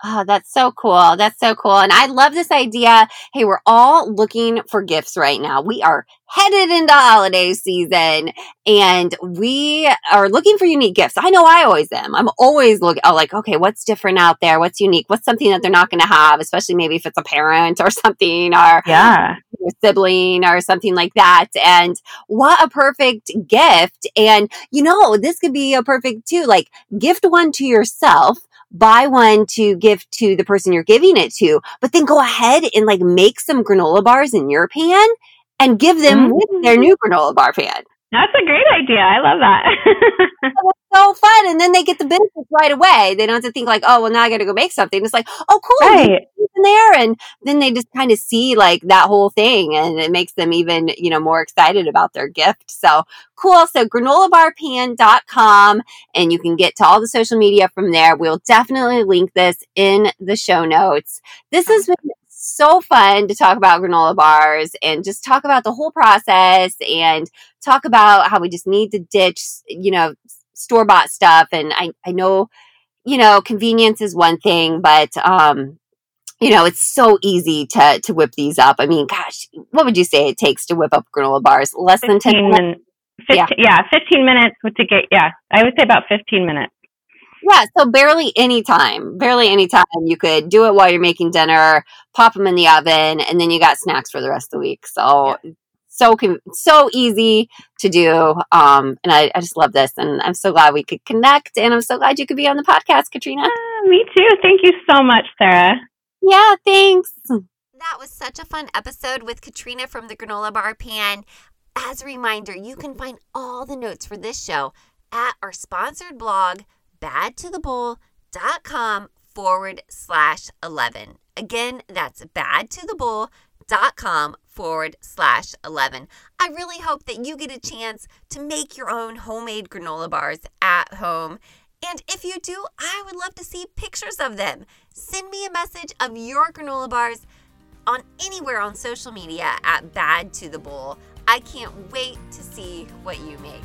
Oh, that's so cool. That's so cool. And I love this idea. Hey, we're all looking for gifts right now. We are headed into holiday season and we are looking for unique gifts. I know I always am. I'm always looking, oh, like, okay, what's different out there? What's unique? What's something that they're not going to have, especially maybe if it's a parent or something or yeah. a sibling or something like that. And what a perfect gift. And, you know, this could be a perfect too, like gift one to yourself. Buy one to give to the person you're giving it to, but then go ahead and like make some granola bars in your pan and give them mm-hmm. their new granola bar pan. That's a great idea. I love that. It's so fun. And then they get the benefits right away. They don't have to think like, oh, well, now I got to go make something. It's like, oh, cool. Right. In there. And then they just kind of see like that whole thing and it makes them even, you know, more excited about their gift. So cool. So granola bar pan dot com and you can get to all the social media from there. We'll definitely link this in the show notes. This has been so fun to talk about granola bars and just talk about the whole process and talk about how we just need to ditch, you know, store-bought stuff. And I, I know, you know, convenience is one thing, but, um, you know, it's so easy to, to whip these up. I mean, gosh, what would you say it takes to whip up granola bars? Less than ten minutes? fifteen, yeah. yeah, fifteen minutes to get, yeah, I would say about fifteen minutes. Yeah, so barely any time, barely any time you could do it while you're making dinner, pop them in the oven, and then you got snacks for the rest of the week. So, yeah. so con- so easy to do. Um, and I, I just love this. And I'm so glad we could connect. And I'm so glad you could be on the podcast, Katrina. Uh, me too. Thank you so much, Sarah. Yeah, thanks. That was such a fun episode with Katrina from the Granola Bar Pan. As a reminder, you can find all the notes for this show at our sponsored blog, badtothebull.com forward slash 11. Again, that's badtothebull.com forward slash 11. I really hope that you get a chance to make your own homemade granola bars at home. And if you do, I would love to see pictures of them. Send me a message of your granola bars on anywhere on social media at Bad to the Bull. I can't wait to see what you make.